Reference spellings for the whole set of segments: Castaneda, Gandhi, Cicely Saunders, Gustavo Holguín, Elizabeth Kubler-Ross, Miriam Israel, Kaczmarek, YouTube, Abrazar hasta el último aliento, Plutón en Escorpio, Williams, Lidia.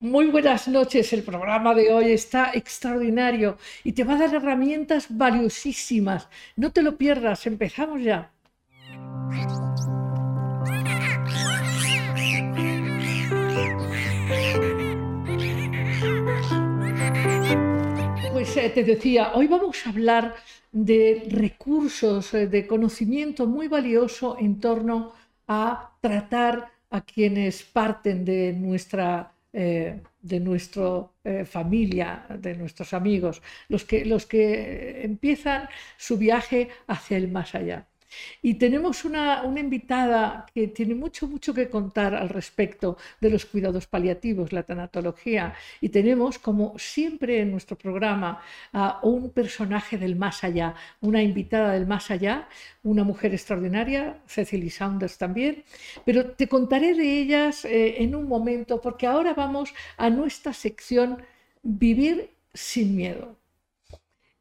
Muy buenas noches, el programa de hoy está extraordinario y te va a dar herramientas valiosísimas. No te lo pierdas, empezamos ya. Pues te decía, hoy vamos a hablar de recursos, de conocimiento muy valioso en torno a tratar a quienes parten de nuestra familia, de nuestros amigos, los que empiezan su viaje hacia el más allá. Y tenemos una invitada que tiene mucho que contar al respecto de los cuidados paliativos, la tanatología, y tenemos, como siempre en nuestro programa, a un personaje del más allá, una invitada del más allá, una mujer extraordinaria, Cicely Saunders también, pero te contaré de ellas en un momento, porque ahora vamos a nuestra sección Vivir sin miedo.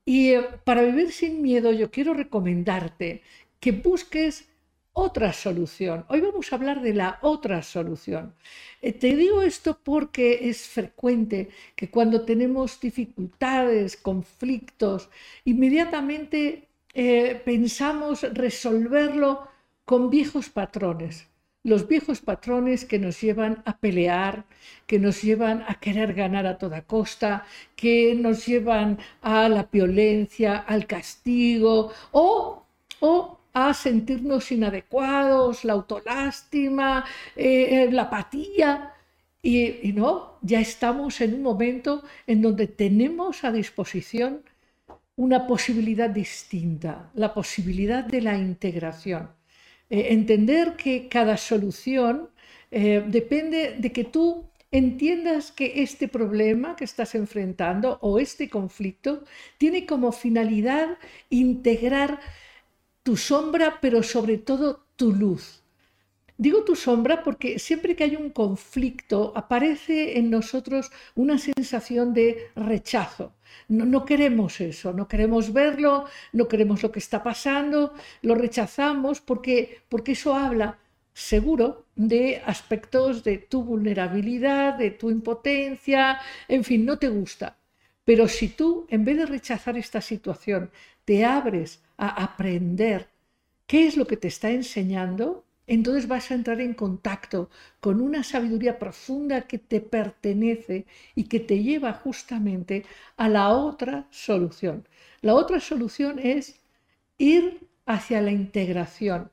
Y para vivir sin miedo yo quiero recomendarte que busques otra solución. Hoy vamos a hablar de la otra solución. Te digo esto porque es frecuente que cuando tenemos dificultades, conflictos, inmediatamente pensamos resolverlo con viejos patrones. Los viejos patrones que nos llevan a pelear, que nos llevan a querer ganar a toda costa, que nos llevan a la violencia, al castigo o a sentirnos inadecuados, la autolástima, la apatía. Y no, ya estamos en un momento en donde tenemos a disposición una posibilidad distinta, la posibilidad de la integración. Entender que cada solución depende de que tú entiendas que este problema que estás enfrentando o este conflicto tiene como finalidad integrar tu sombra, pero sobre todo tu luz. Digo tu sombra porque siempre que hay un conflicto aparece en nosotros una sensación de rechazo. No queremos eso, no queremos verlo, no queremos lo que está pasando, lo rechazamos porque eso habla seguro de aspectos de tu vulnerabilidad, de tu impotencia, en fin, no te gusta. Pero si tú, en vez de rechazar esta situación, te abres a aprender qué es lo que te está enseñando, entonces vas a entrar en contacto con una sabiduría profunda que te pertenece y que te lleva justamente a la otra solución. La otra solución es ir hacia la integración,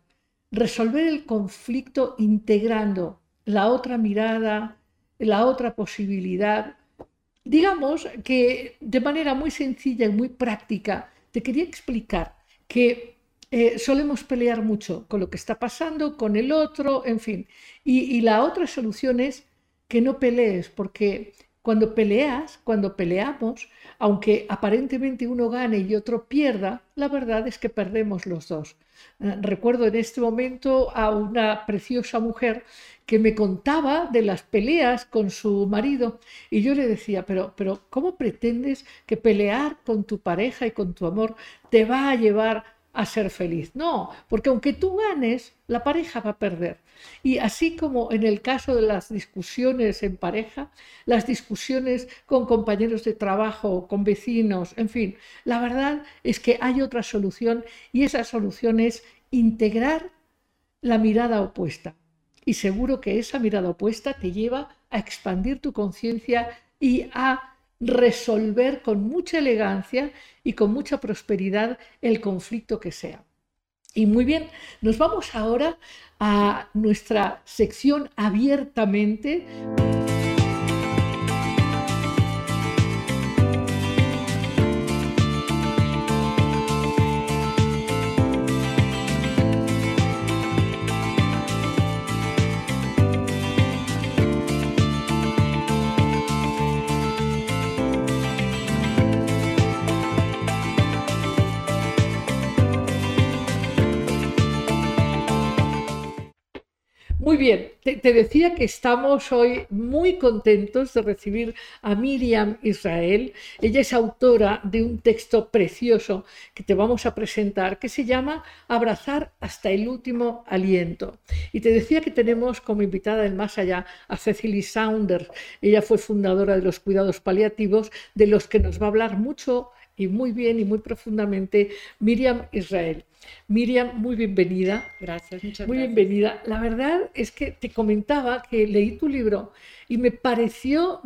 resolver el conflicto integrando la otra mirada, la otra posibilidad. Digamos que de manera muy sencilla y muy práctica te quería explicar que solemos pelear mucho con lo que está pasando, con el otro, en fin. Y la otra solución es que no pelees, porque cuando peleamos, aunque aparentemente uno gane y otro pierda, la verdad es que perdemos los dos. Recuerdo en este momento a una preciosa mujer que me contaba de las peleas con su marido y yo le decía, pero ¿cómo pretendes que pelear con tu pareja y con tu amor te va a llevar a ser feliz? No, porque aunque tú ganes, la pareja va a perder. Y así como en el caso de las discusiones en pareja, las discusiones con compañeros de trabajo, con vecinos, en fin, la verdad es que hay otra solución y esa solución es integrar la mirada opuesta. Y seguro que esa mirada opuesta te lleva a expandir tu conciencia y a resolver con mucha elegancia y con mucha prosperidad el conflicto que sea. Y muy bien, nos vamos ahora a nuestra sección Abiertamente. Muy Muy bien, te decía que estamos hoy muy contentos de recibir a Miriam Israel. Ella es autora de un texto precioso que te vamos a presentar, que se llama Abrazar hasta el último aliento. Y te decía que tenemos como invitada del más allá a Cicely Saunders. Ella fue fundadora de los cuidados paliativos, de los que nos va a hablar mucho y muy bien y muy profundamente Miriam Israel. Miriam, muy bienvenida. Gracias, muchas gracias. Muy bienvenida. La verdad es que te comentaba que leí tu libro y me pareció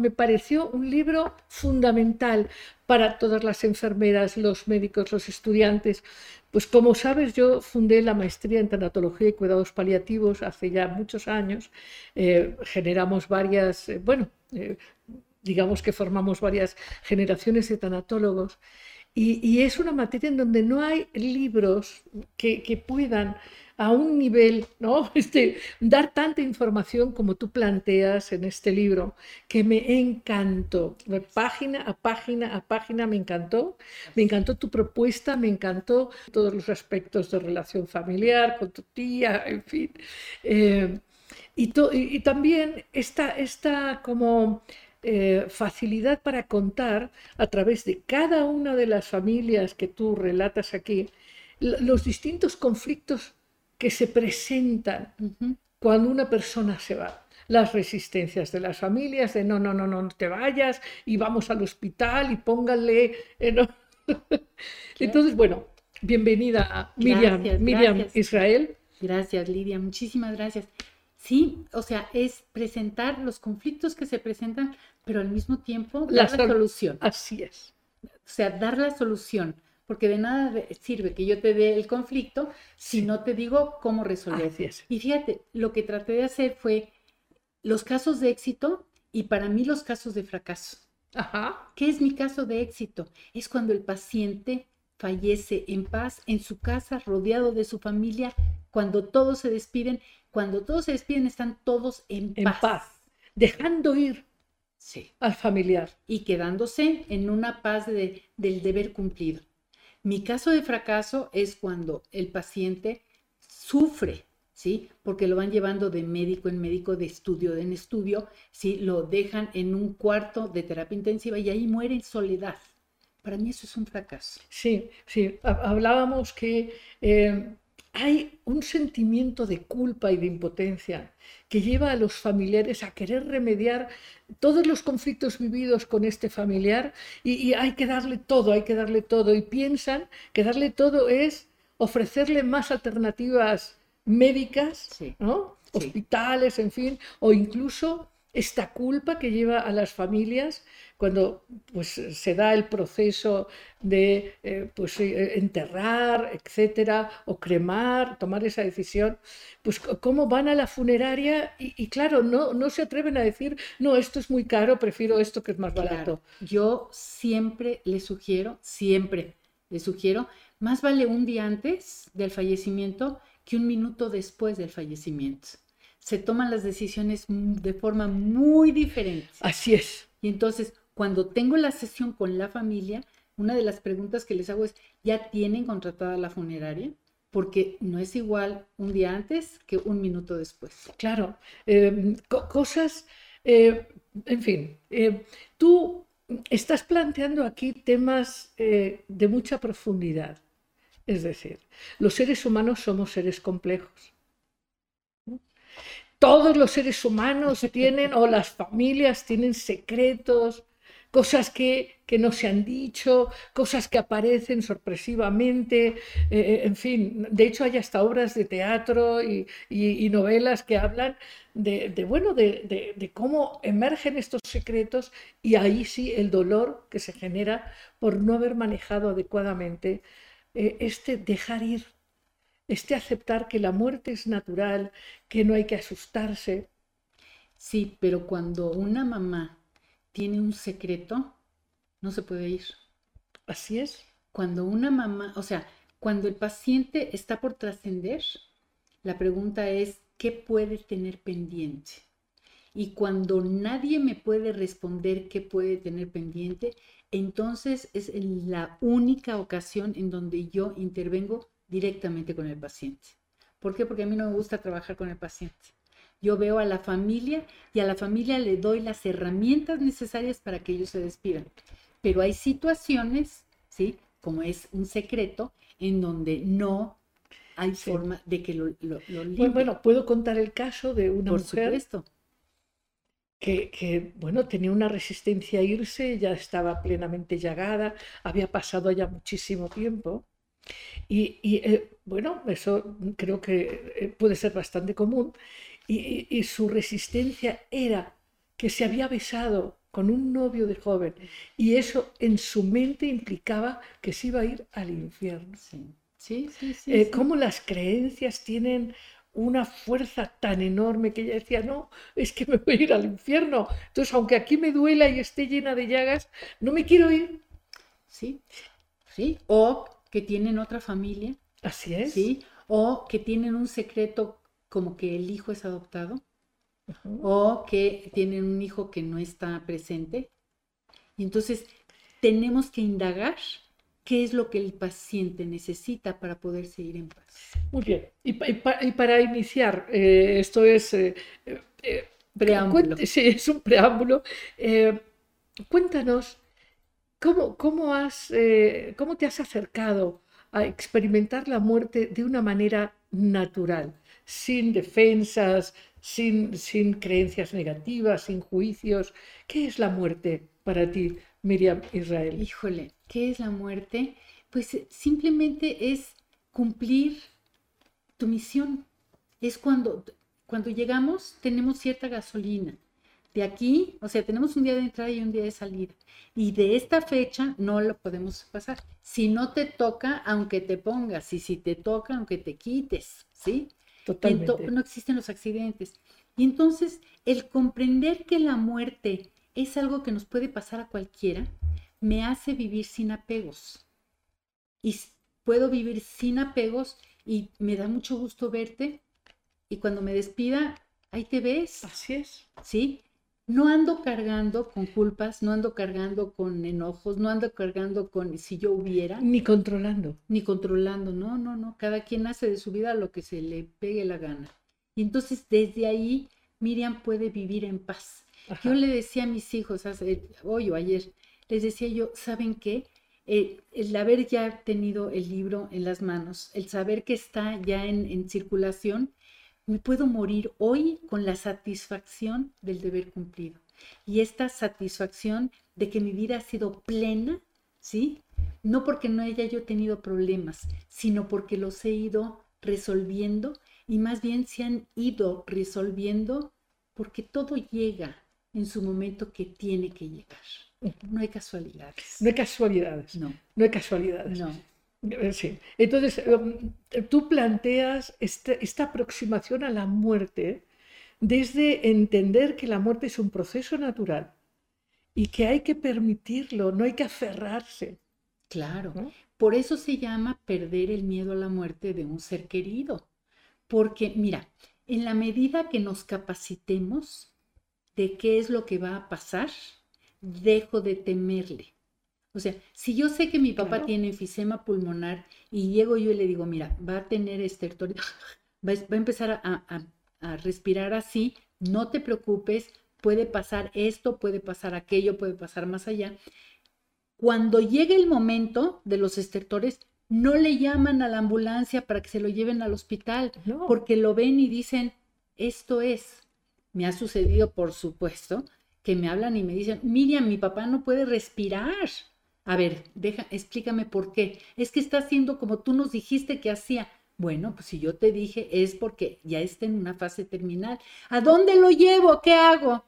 un libro fundamental para todas las enfermeras, los médicos, los estudiantes. Pues como sabes, yo fundé la maestría en tanatología y cuidados paliativos hace ya muchos años. Generamos varias, digamos que formamos varias generaciones de tanatólogos. Y es una materia en donde no hay libros que puedan a un nivel, ¿no? Dar tanta información como tú planteas en este libro, que me encantó. Página a página me encantó. Me encantó tu propuesta, me encantó todos los aspectos de relación familiar, con tu tía, en fin. Y también esta como... facilidad para contar a través de cada una de las familias que tú relatas aquí los distintos conflictos que se presentan cuando una persona se va, las resistencias de las familias de no te vayas y vamos al hospital y pónganle no. Entonces bueno, bienvenida Miriam. Gracias, Miriam gracias. Israel. Gracias Lidia, muchísimas gracias. Sí, o sea, es presentar los conflictos que se presentan, pero al mismo tiempo dar la solución. Así es. O sea, dar la solución, porque de nada sirve que yo te dé el conflicto si no te digo cómo resolverlo. Así es. Y fíjate, lo que traté de hacer fue los casos de éxito y para mí los casos de fracaso. Ajá. ¿Qué es mi caso de éxito? Es cuando el paciente fallece en paz, en su casa, rodeado de su familia, cuando todos se despiden. Cuando todos se despiden, están todos en paz, dejando ir al familiar. Y quedándose en una paz del deber cumplido. Mi caso de fracaso es cuando el paciente sufre, ¿sí? Porque lo van llevando de médico en médico, de estudio en estudio, ¿sí? Lo dejan en un cuarto de terapia intensiva y ahí muere en soledad. Para mí eso es un fracaso. Sí, sí. Hablábamos que... hay un sentimiento de culpa y de impotencia que lleva a los familiares a querer remediar todos los conflictos vividos con este familiar y hay que darle todo. Y piensan que darle todo es ofrecerle más alternativas médicas, ¿no? Hospitales, en fin, o incluso esta culpa que lleva a las familias cuando pues, se da el proceso de enterrar, etcétera, o cremar, tomar esa decisión, pues cómo van a la funeraria y claro, no se atreven a decir, no, esto es muy caro, prefiero esto que es más barato. Claro. Yo siempre les sugiero, más vale un día antes del fallecimiento que un minuto después del fallecimiento. Se toman las decisiones de forma muy diferente. Así es. Y entonces, cuando tengo la sesión con la familia, una de las preguntas que les hago es, ¿ya tienen contratada la funeraria? Porque no es igual un día antes que un minuto después. Claro. Tú estás planteando aquí temas de mucha profundidad. Es decir, los seres humanos somos seres complejos. Todos los seres humanos tienen, o las familias tienen secretos, cosas que no se han dicho, cosas que aparecen sorpresivamente, en fin. De hecho, hay hasta obras de teatro y novelas que hablan de cómo emergen estos secretos y ahí sí el dolor que se genera por no haber manejado adecuadamente dejar ir. Aceptar que la muerte es natural, que no hay que asustarse. Sí, pero cuando una mamá tiene un secreto, no se puede ir. Así es. Cuando una mamá, o sea, cuando el paciente está por trascender, la pregunta es, ¿qué puede tener pendiente? Y cuando nadie me puede responder qué puede tener pendiente, entonces es la única ocasión en donde yo intervengo directamente con el paciente. ¿Por qué? Porque a mí no me gusta trabajar con el paciente. Yo veo a la familia y a la familia le doy las herramientas necesarias para que ellos se despidan. Pero hay situaciones, ¿sí?, como es un secreto, en donde no hay forma de que lo libren. Bueno, puedo contar el caso de una mujer que tenía una resistencia a irse, ya estaba plenamente llagada, había pasado ya muchísimo tiempo. Y eso creo que puede ser bastante común. Y su resistencia era que se había besado con un novio de joven, y eso en su mente implicaba que se iba a ir al infierno. Sí. Cómo las creencias tienen una fuerza tan enorme que ella decía, no, es que me voy a ir al infierno. Entonces, aunque aquí me duela y esté llena de llagas, no me quiero ir. Sí. O que tienen otra familia. Así es. Sí. O que tienen un secreto, como que el hijo es adoptado, uh-huh, o que tienen un hijo que no está presente. Y entonces tenemos que indagar qué es lo que el paciente necesita para poder seguir en paz. Muy bien. Y para iniciar, esto es... preámbulo. Es un preámbulo. Cuéntanos, ¿cómo te has acercado a experimentar la muerte de una manera natural, sin defensas, sin creencias negativas, sin juicios? ¿Qué es la muerte para ti, Miriam Israel? Híjole, ¿qué es la muerte? Pues simplemente es cumplir tu misión. Es cuando llegamos, tenemos cierta gasolina. De aquí, tenemos un día de entrada y un día de salida. Y de esta fecha no lo podemos pasar. Si no te toca, aunque te pongas. Y si te toca, aunque te quites. ¿Sí? Totalmente. No existen los accidentes. Y entonces, el comprender que la muerte es algo que nos puede pasar a cualquiera, me hace vivir sin apegos. Y puedo vivir sin apegos y me da mucho gusto verte. Y cuando me despida, ahí te ves. Así es. ¿Sí? No ando cargando con culpas, no ando cargando con enojos, no ando cargando con si yo hubiera. Ni controlando, no. Cada quien hace de su vida lo que se le pegue la gana. Y entonces desde ahí Miriam puede vivir en paz. Ajá. Yo le decía a mis hijos, hoy o ayer, les decía yo, ¿saben qué? El haber ya tenido el libro en las manos, el saber que está ya en circulación, me puedo morir hoy con la satisfacción del deber cumplido. Y esta satisfacción de que mi vida ha sido plena, ¿sí? No porque no haya yo tenido problemas, sino porque los he ido resolviendo, y más bien se han ido resolviendo porque todo llega en su momento que tiene que llegar. No hay casualidades. No hay casualidades. Sí. Entonces, tú planteas esta aproximación a la muerte desde entender que la muerte es un proceso natural y que hay que permitirlo, no hay que aferrarse. Claro, ¿no? Por eso se llama perder el miedo a la muerte de un ser querido. Porque, mira, en la medida que nos capacitemos de qué es lo que va a pasar, dejo de temerle. Si yo sé que mi papá tiene enfisema pulmonar y llego yo y le digo, mira, va a tener estertorita, va a empezar a respirar así, no te preocupes, puede pasar esto, puede pasar aquello, puede pasar más allá. Cuando llegue el momento de los estertores, no le llaman a la ambulancia para que se lo lleven al hospital, porque lo ven y dicen, esto es. Me ha sucedido, por supuesto, que me hablan y me dicen, Miriam, mi papá no puede respirar. A ver, explícame por qué. Es que está haciendo como tú nos dijiste que hacía. Bueno, pues si yo te dije es porque ya está en una fase terminal. ¿A dónde lo llevo? ¿Qué hago?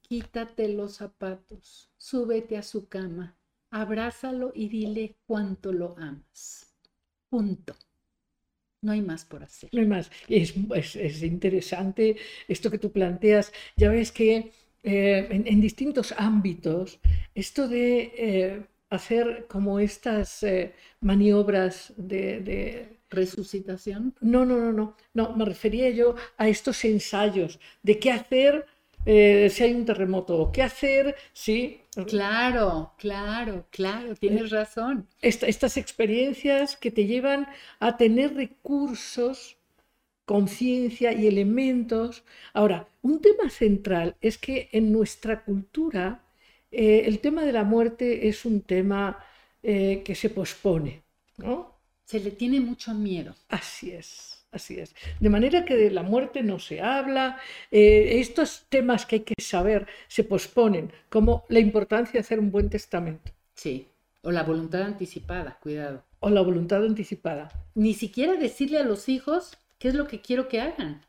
Quítate los zapatos, súbete a su cama, abrázalo y dile cuánto lo amas. Punto. No hay más por hacer. No hay más. Es interesante esto que tú planteas. Ya ves que en distintos ámbitos, esto de hacer como estas maniobras de resucitación. No, me refería yo a estos ensayos de qué hacer si hay un terremoto, qué hacer si... Claro, tienes razón. Estas experiencias que te llevan a tener recursos conciencia y elementos. Ahora, un tema central es que en nuestra cultura el tema de la muerte es un tema que se pospone, ¿no? Se le tiene mucho miedo. Así es, así es. De manera que de la muerte no se habla, estos temas que hay que saber se posponen, como la importancia de hacer un buen testamento. Sí, o la voluntad anticipada, cuidado. O la voluntad anticipada. Ni siquiera decirle a los hijos... ¿Qué es lo que quiero que hagan?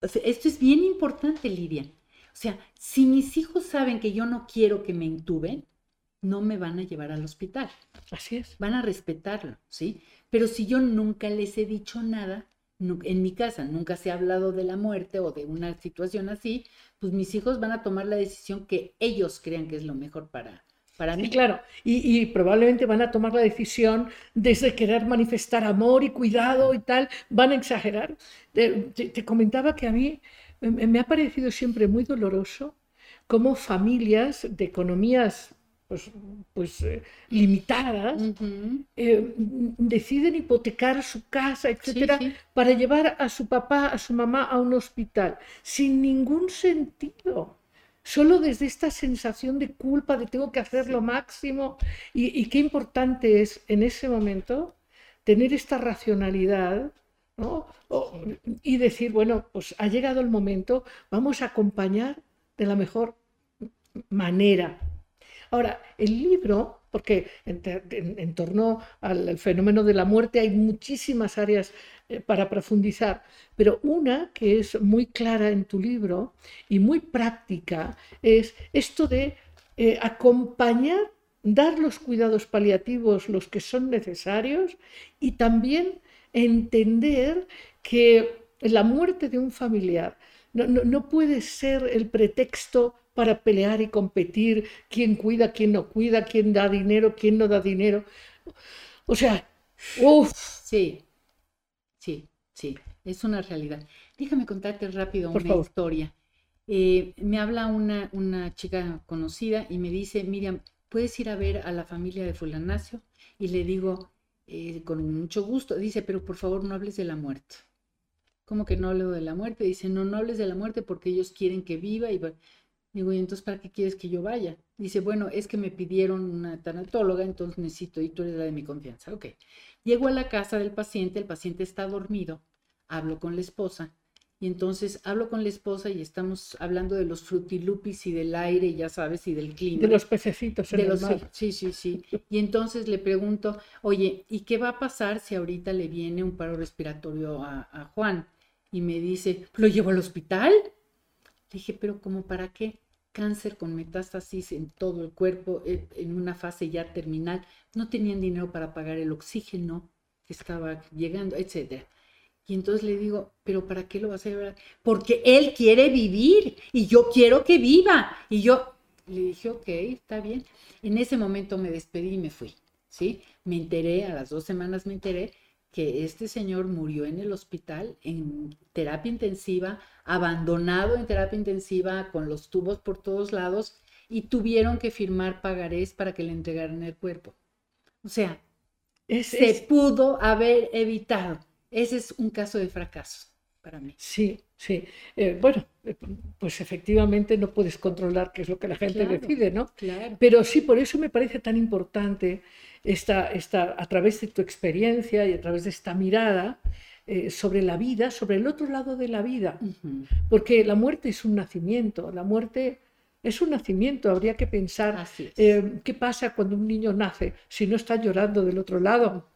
O sea, esto es bien importante, Lidia. O sea, si mis hijos saben que yo no quiero que me intuben, no me van a llevar al hospital. Así es. Van a respetarlo, ¿sí? Pero si yo nunca les he dicho nada, en mi casa nunca se ha hablado de la muerte o de una situación así, pues mis hijos van a tomar la decisión que ellos crean que es lo mejor para mí. Sí, claro, y probablemente van a tomar la decisión desde querer manifestar amor y cuidado y tal, van a exagerar. Te comentaba que a mí me ha parecido siempre muy doloroso cómo familias de economías pues limitadas uh-huh. Deciden hipotecar su casa, etcétera, sí, sí. para llevar a su papá, a su mamá a un hospital, sin ningún sentido. Solo desde esta sensación de culpa, de tengo que hacer lo máximo. Y qué importante es en ese momento tener esta racionalidad, ¿no? Y decir, bueno, pues ha llegado el momento, vamos a acompañar de la mejor manera. Ahora, el libro, porque en torno al fenómeno de la muerte hay muchísimas áreas para profundizar, pero una que es muy clara en tu libro y muy práctica es esto de acompañar, dar los cuidados paliativos, los que son necesarios, y también entender que la muerte de un familiar no puede ser el pretexto para pelear y competir, quién cuida, quién no cuida, quién da dinero, quién no da dinero. O sea, uff. Sí, sí, sí, es una realidad. Déjame contarte rápido una historia. Me habla una chica conocida y me dice, Miriam, ¿puedes ir a ver a la familia de Fulanacio? Y le digo, con mucho gusto. Dice, pero por favor no hables de la muerte. ¿Cómo que no hablo de la muerte? Dice, no hables de la muerte porque ellos quieren que viva y va. Digo, ¿y entonces para qué quieres que yo vaya? Dice, bueno, es que me pidieron una tanatóloga, entonces necesito, y tú eres la de mi confianza. Ok. Llego a la casa del paciente, el paciente está dormido, hablo con la esposa, y entonces hablo con la esposa y estamos hablando de los frutilupis y del aire, ya sabes, y del clima. De los pececitos en el mar. Sí, sí, sí. Y entonces le pregunto, oye, ¿y qué va a pasar si ahorita le viene un paro respiratorio a Juan? Y me dice, ¿lo llevo al hospital? Le dije, pero ¿cómo para qué? Cáncer con metástasis en todo el cuerpo, en una fase ya terminal. No tenían dinero para pagar el oxígeno que estaba llegando, etc. Y entonces le digo, pero ¿para qué lo vas a llevar? Porque él quiere vivir y yo quiero que viva. Y yo le dije, ok, está bien. En ese momento me despedí y me fui, ¿sí? Me enteré, a las 2 semanas me enteré, que este señor murió en el hospital, en terapia intensiva, abandonado en terapia intensiva, con los tubos por todos lados, y tuvieron que firmar pagarés para que le entregaran el cuerpo. O sea, se pudo haber evitado. Ese es un caso de fracaso para mí. Sí, sí. Bueno, pues efectivamente no puedes controlar qué es lo que la gente decide, ¿no? Claro. Pero sí, por eso me parece tan importante a través de tu experiencia y a través de esta mirada sobre la vida, sobre el otro lado de la vida. Uh-huh. Porque la muerte es un nacimiento, la muerte es un nacimiento. Habría que pensar qué pasa cuando un niño nace si no está llorando del otro lado.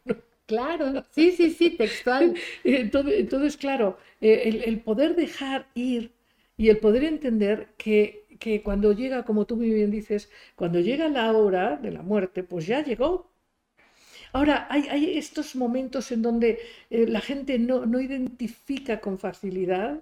Claro, sí, sí, sí, textual. Entonces claro, el poder dejar ir y el poder entender que cuando llega, como tú muy bien dices, cuando llega la hora de la muerte, pues ya llegó. Ahora, hay estos momentos en donde la gente no identifica con facilidad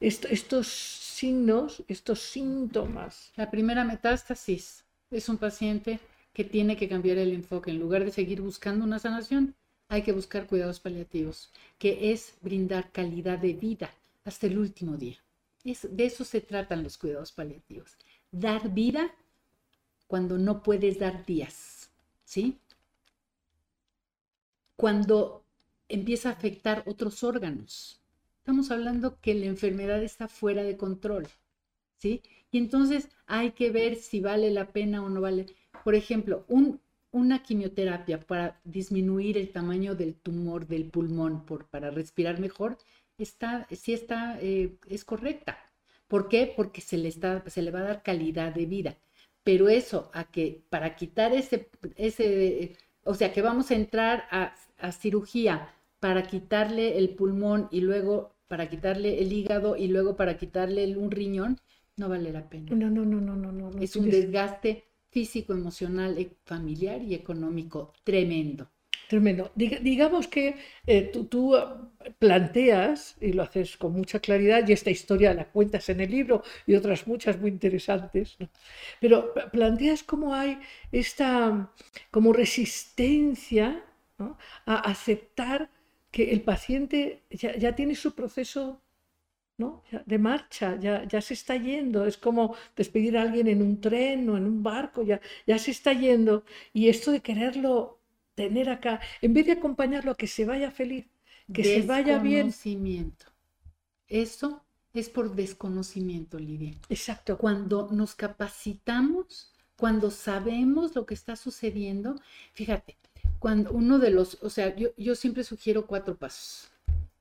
estos signos, estos síntomas. La primera metástasis es un paciente que tiene que cambiar el enfoque. En lugar de seguir buscando una sanación, hay que buscar cuidados paliativos, que es brindar calidad de vida hasta el último día. De eso se tratan los cuidados paliativos. Dar vida cuando no puedes dar días, ¿sí? Cuando empieza a afectar otros órganos. Estamos hablando que la enfermedad está fuera de control, ¿sí? Y entonces hay que ver si vale la pena o no vale. Por ejemplo, una quimioterapia para disminuir el tamaño del tumor del pulmón para respirar mejor, es correcta. ¿Por qué? Porque se le va a dar calidad de vida. Pero eso, para quitar ese o sea, que vamos a entrar a cirugía para quitarle el pulmón y luego para quitarle el hígado y luego para quitarle un riñón, no vale la pena. No. Es un desgaste físico, emocional, familiar y económico tremendo. Tremendo. Digamos que tú planteas, y lo haces con mucha claridad, y esta historia la cuentas en el libro y otras muchas muy interesantes, ¿no? Pero planteas cómo hay esta como resistencia, ¿no?, a aceptar que el paciente ya tiene su proceso, ¿no?, de marcha, ya se está yendo. Es como despedir a alguien en un tren o en un barco, ya se está yendo. Y esto de quererlo tener acá, en vez de acompañarlo a que se vaya feliz, que se vaya bien. Desconocimiento. Eso es por desconocimiento, Lidia. Exacto. Cuando nos capacitamos, cuando sabemos lo que está sucediendo, fíjate, cuando uno de los, o sea, yo siempre sugiero 4 pasos,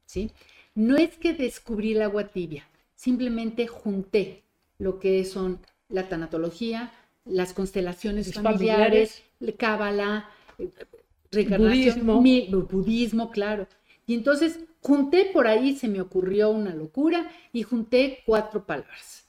¿sí? No es que descubrí el agua tibia, simplemente junté lo que son la tanatología, las constelaciones familiares, cábala, reencarnación, budismo, claro. Y entonces junté por ahí, se me ocurrió una locura, y junté 4 palabras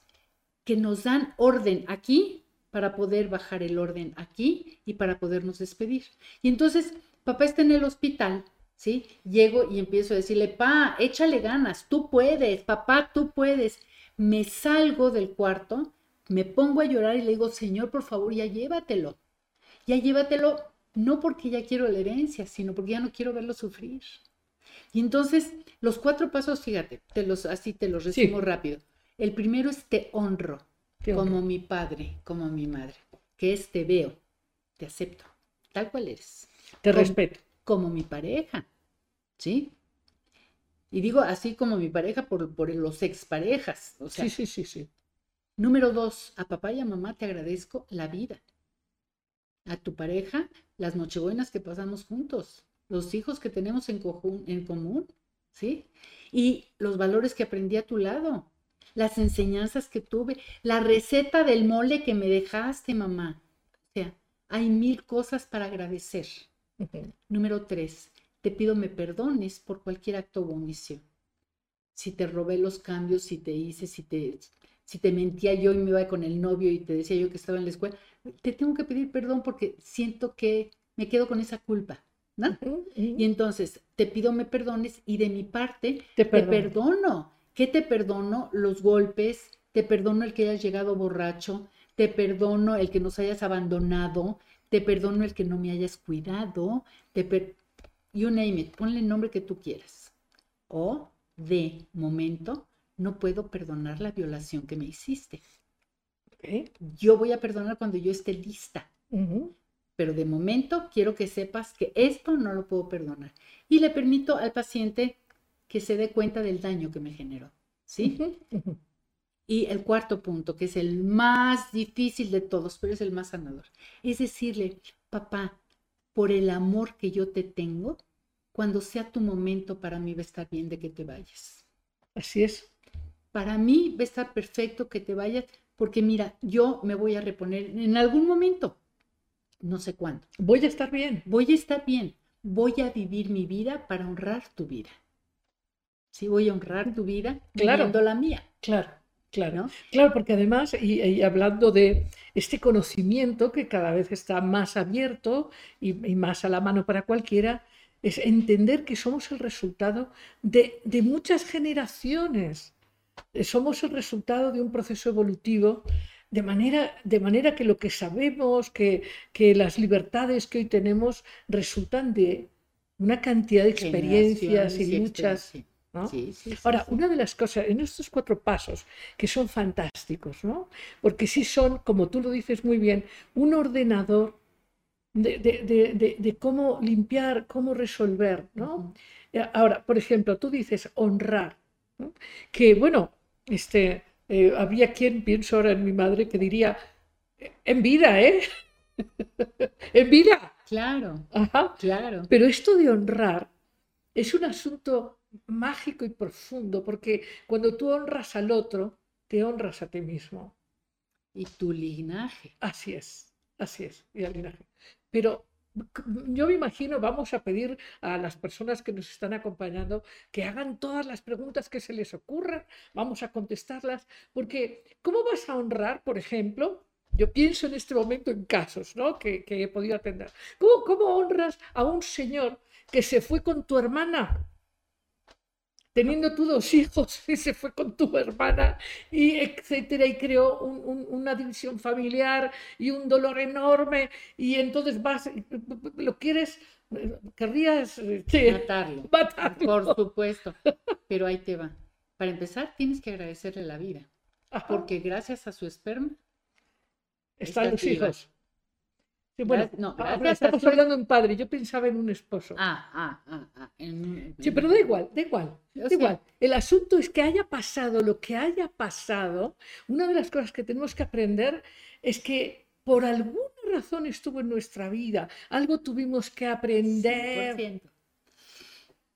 que nos dan orden aquí para poder bajar el orden aquí y para podernos despedir. Y entonces papá está en el hospital, ¿sí? Llego y empiezo a decirle, pa, échale ganas, tú puedes, papá, tú puedes. Me salgo del cuarto, me pongo a llorar y le digo, Señor, por favor, ya llévatelo, no porque ya quiero la herencia, sino porque ya no quiero verlo sufrir. Y entonces, los 4 pasos, fíjate, así te los resumo rápido. El primero es te honro, como mi padre, como mi madre, que es te veo, te acepto, tal cual eres. Te respeto. Como mi pareja, ¿sí? Y digo así como mi pareja por los exparejas, o sea. Sí. Número 2, a papá y a mamá te agradezco la vida. A tu pareja, las nochebuenas que pasamos juntos, los hijos que tenemos en común, ¿sí? Y los valores que aprendí a tu lado, las enseñanzas que tuve, la receta del mole que me dejaste, mamá. O sea, hay 1000 cosas para agradecer. Número 3, te pido me perdones por cualquier acto o omisión. Si te robé los cambios, si te hice, si te mentía yo y me iba con el novio y te decía yo que estaba en la escuela, te tengo que pedir perdón porque siento que me quedo con esa culpa, ¿no? Y entonces te pido me perdones y de mi parte te perdono. ¿Qué te perdono? Los golpes, te perdono el que hayas llegado borracho, te perdono el que nos hayas abandonado, te perdono el que no me hayas cuidado, you name it, ponle el nombre que tú quieras. O, de momento, no puedo perdonar la violación que me hiciste. Okay. Yo voy a perdonar cuando yo esté lista. Pero de momento quiero que sepas que esto no lo puedo perdonar. Y le permito al paciente que se dé cuenta del daño que me generó, ¿sí? Y el 4 punto, que es el más difícil de todos, pero es el más sanador, es decirle, papá, por el amor que yo te tengo, cuando sea tu momento, para mí va a estar bien de que te vayas. Así es. Para mí va a estar perfecto que te vayas, porque mira, yo me voy a reponer en algún momento, no sé cuándo. Voy a estar bien. Voy a vivir mi vida para honrar tu vida. Sí, voy a honrar tu vida viviendo la mía. Claro, ¿no? Claro, porque además, y hablando de este conocimiento que cada vez está más abierto y más a la mano para cualquiera, es entender que somos el resultado de muchas generaciones, somos el resultado de un proceso evolutivo, de manera que lo que sabemos, que las libertades que hoy tenemos resultan de una cantidad de experiencias y luchas. ¿No? Sí. Ahora, una de las cosas, en estos 4 pasos, que son fantásticos, ¿no? Porque sí son, como tú lo dices muy bien, un ordenador de cómo limpiar, cómo resolver, ¿no? Ahora, por ejemplo, tú dices honrar, ¿no? Que bueno, habría quien, pienso ahora en mi madre, que diría, en vida, ¿eh? En vida. Claro, ajá, claro. Pero esto de honrar es un asunto mágico y profundo, porque cuando tú honras al otro, te honras a ti mismo. Y tu linaje. Así es, y al linaje. Pero yo me imagino, vamos a pedir a las personas que nos están acompañando que hagan todas las preguntas que se les ocurran, vamos a contestarlas, porque ¿cómo vas a honrar, por ejemplo? Yo pienso en este momento en casos, ¿no? que he podido atender. ¿Cómo honras a un señor que se fue con tu hermana? Teniendo tú 2 hijos, y se fue con tu hermana, y etcétera, y creó una división familiar y un dolor enorme, y entonces vas, lo querrías matarlo. Por supuesto, pero ahí te va. Para empezar, tienes que agradecerle la vida, ajá, porque gracias a su esperma están los hijos. Sí, bueno, estamos hablando de un padre, yo pensaba en un esposo. Sí, pero da igual. El asunto es que haya pasado lo que haya pasado. Una de las cosas que tenemos que aprender es que por alguna razón estuvo en nuestra vida, algo tuvimos que aprender. 100%.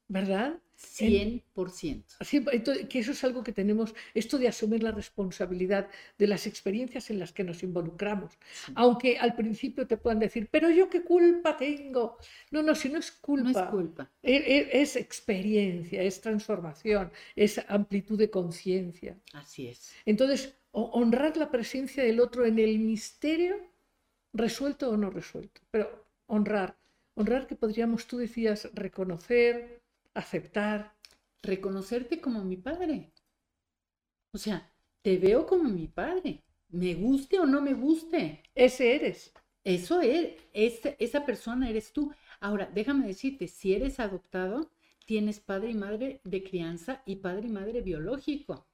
¿Verdad? 100%. Entonces, que eso es algo que tenemos, esto de asumir la responsabilidad de las experiencias en las que nos involucramos. Sí. Aunque al principio te puedan decir, pero yo qué culpa tengo. No, si no es culpa. No es culpa. Es experiencia, es transformación, es amplitud de conciencia. Así es. Entonces, honrar la presencia del otro en el misterio, resuelto o no resuelto. Pero honrar que podríamos, tú decías, reconocer, aceptar, reconocerte como mi padre. O sea, te veo como mi padre, me guste o no me guste. Ese eres. Eso eres, esa persona eres tú. Ahora, déjame decirte, si eres adoptado, tienes padre y madre de crianza y padre y madre biológico.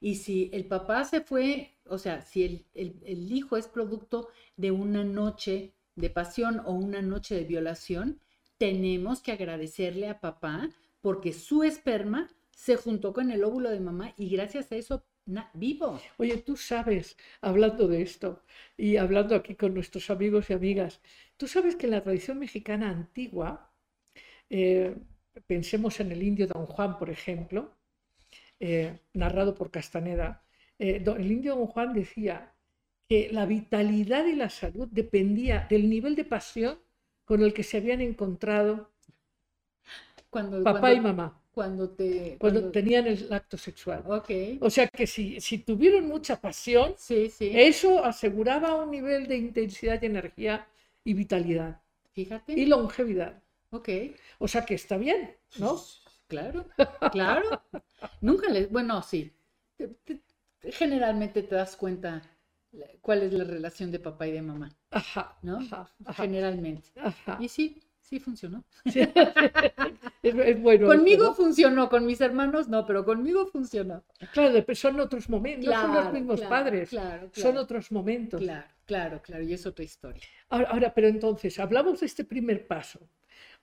Y si el papá se fue, o sea, si el hijo es producto de una noche de pasión o una noche de violación, tenemos que agradecerle a papá porque su esperma se juntó con el óvulo de mamá y gracias a eso vivo. Oye, tú sabes, hablando de esto y hablando aquí con nuestros amigos y amigas, tú sabes que en la tradición mexicana antigua, pensemos en el indio Don Juan, por ejemplo, narrado por Castaneda, el indio Don Juan decía que la vitalidad y la salud dependía del nivel de pasión con el que se habían encontrado papá y mamá cuando tenían el acto sexual. Okay. O sea que si tuvieron mucha pasión, sí. Eso aseguraba un nivel de intensidad y energía y vitalidad. Fíjate. Y longevidad. Okay. O sea que está bien, ¿no? Claro. Bueno, sí. Generalmente te das cuenta cuál es la relación de papá y de mamá, ¿no? Ajá. Generalmente. Ajá. Y sí funcionó. Sí. Es bueno. Conmigo esto, ¿no? Funcionó, con mis hermanos no, pero conmigo funcionó. Claro, pero son otros momentos, claro, no son los mismos padres, claro. Son otros momentos. Claro, y es otra historia. Ahora, pero entonces, hablamos de este primer paso,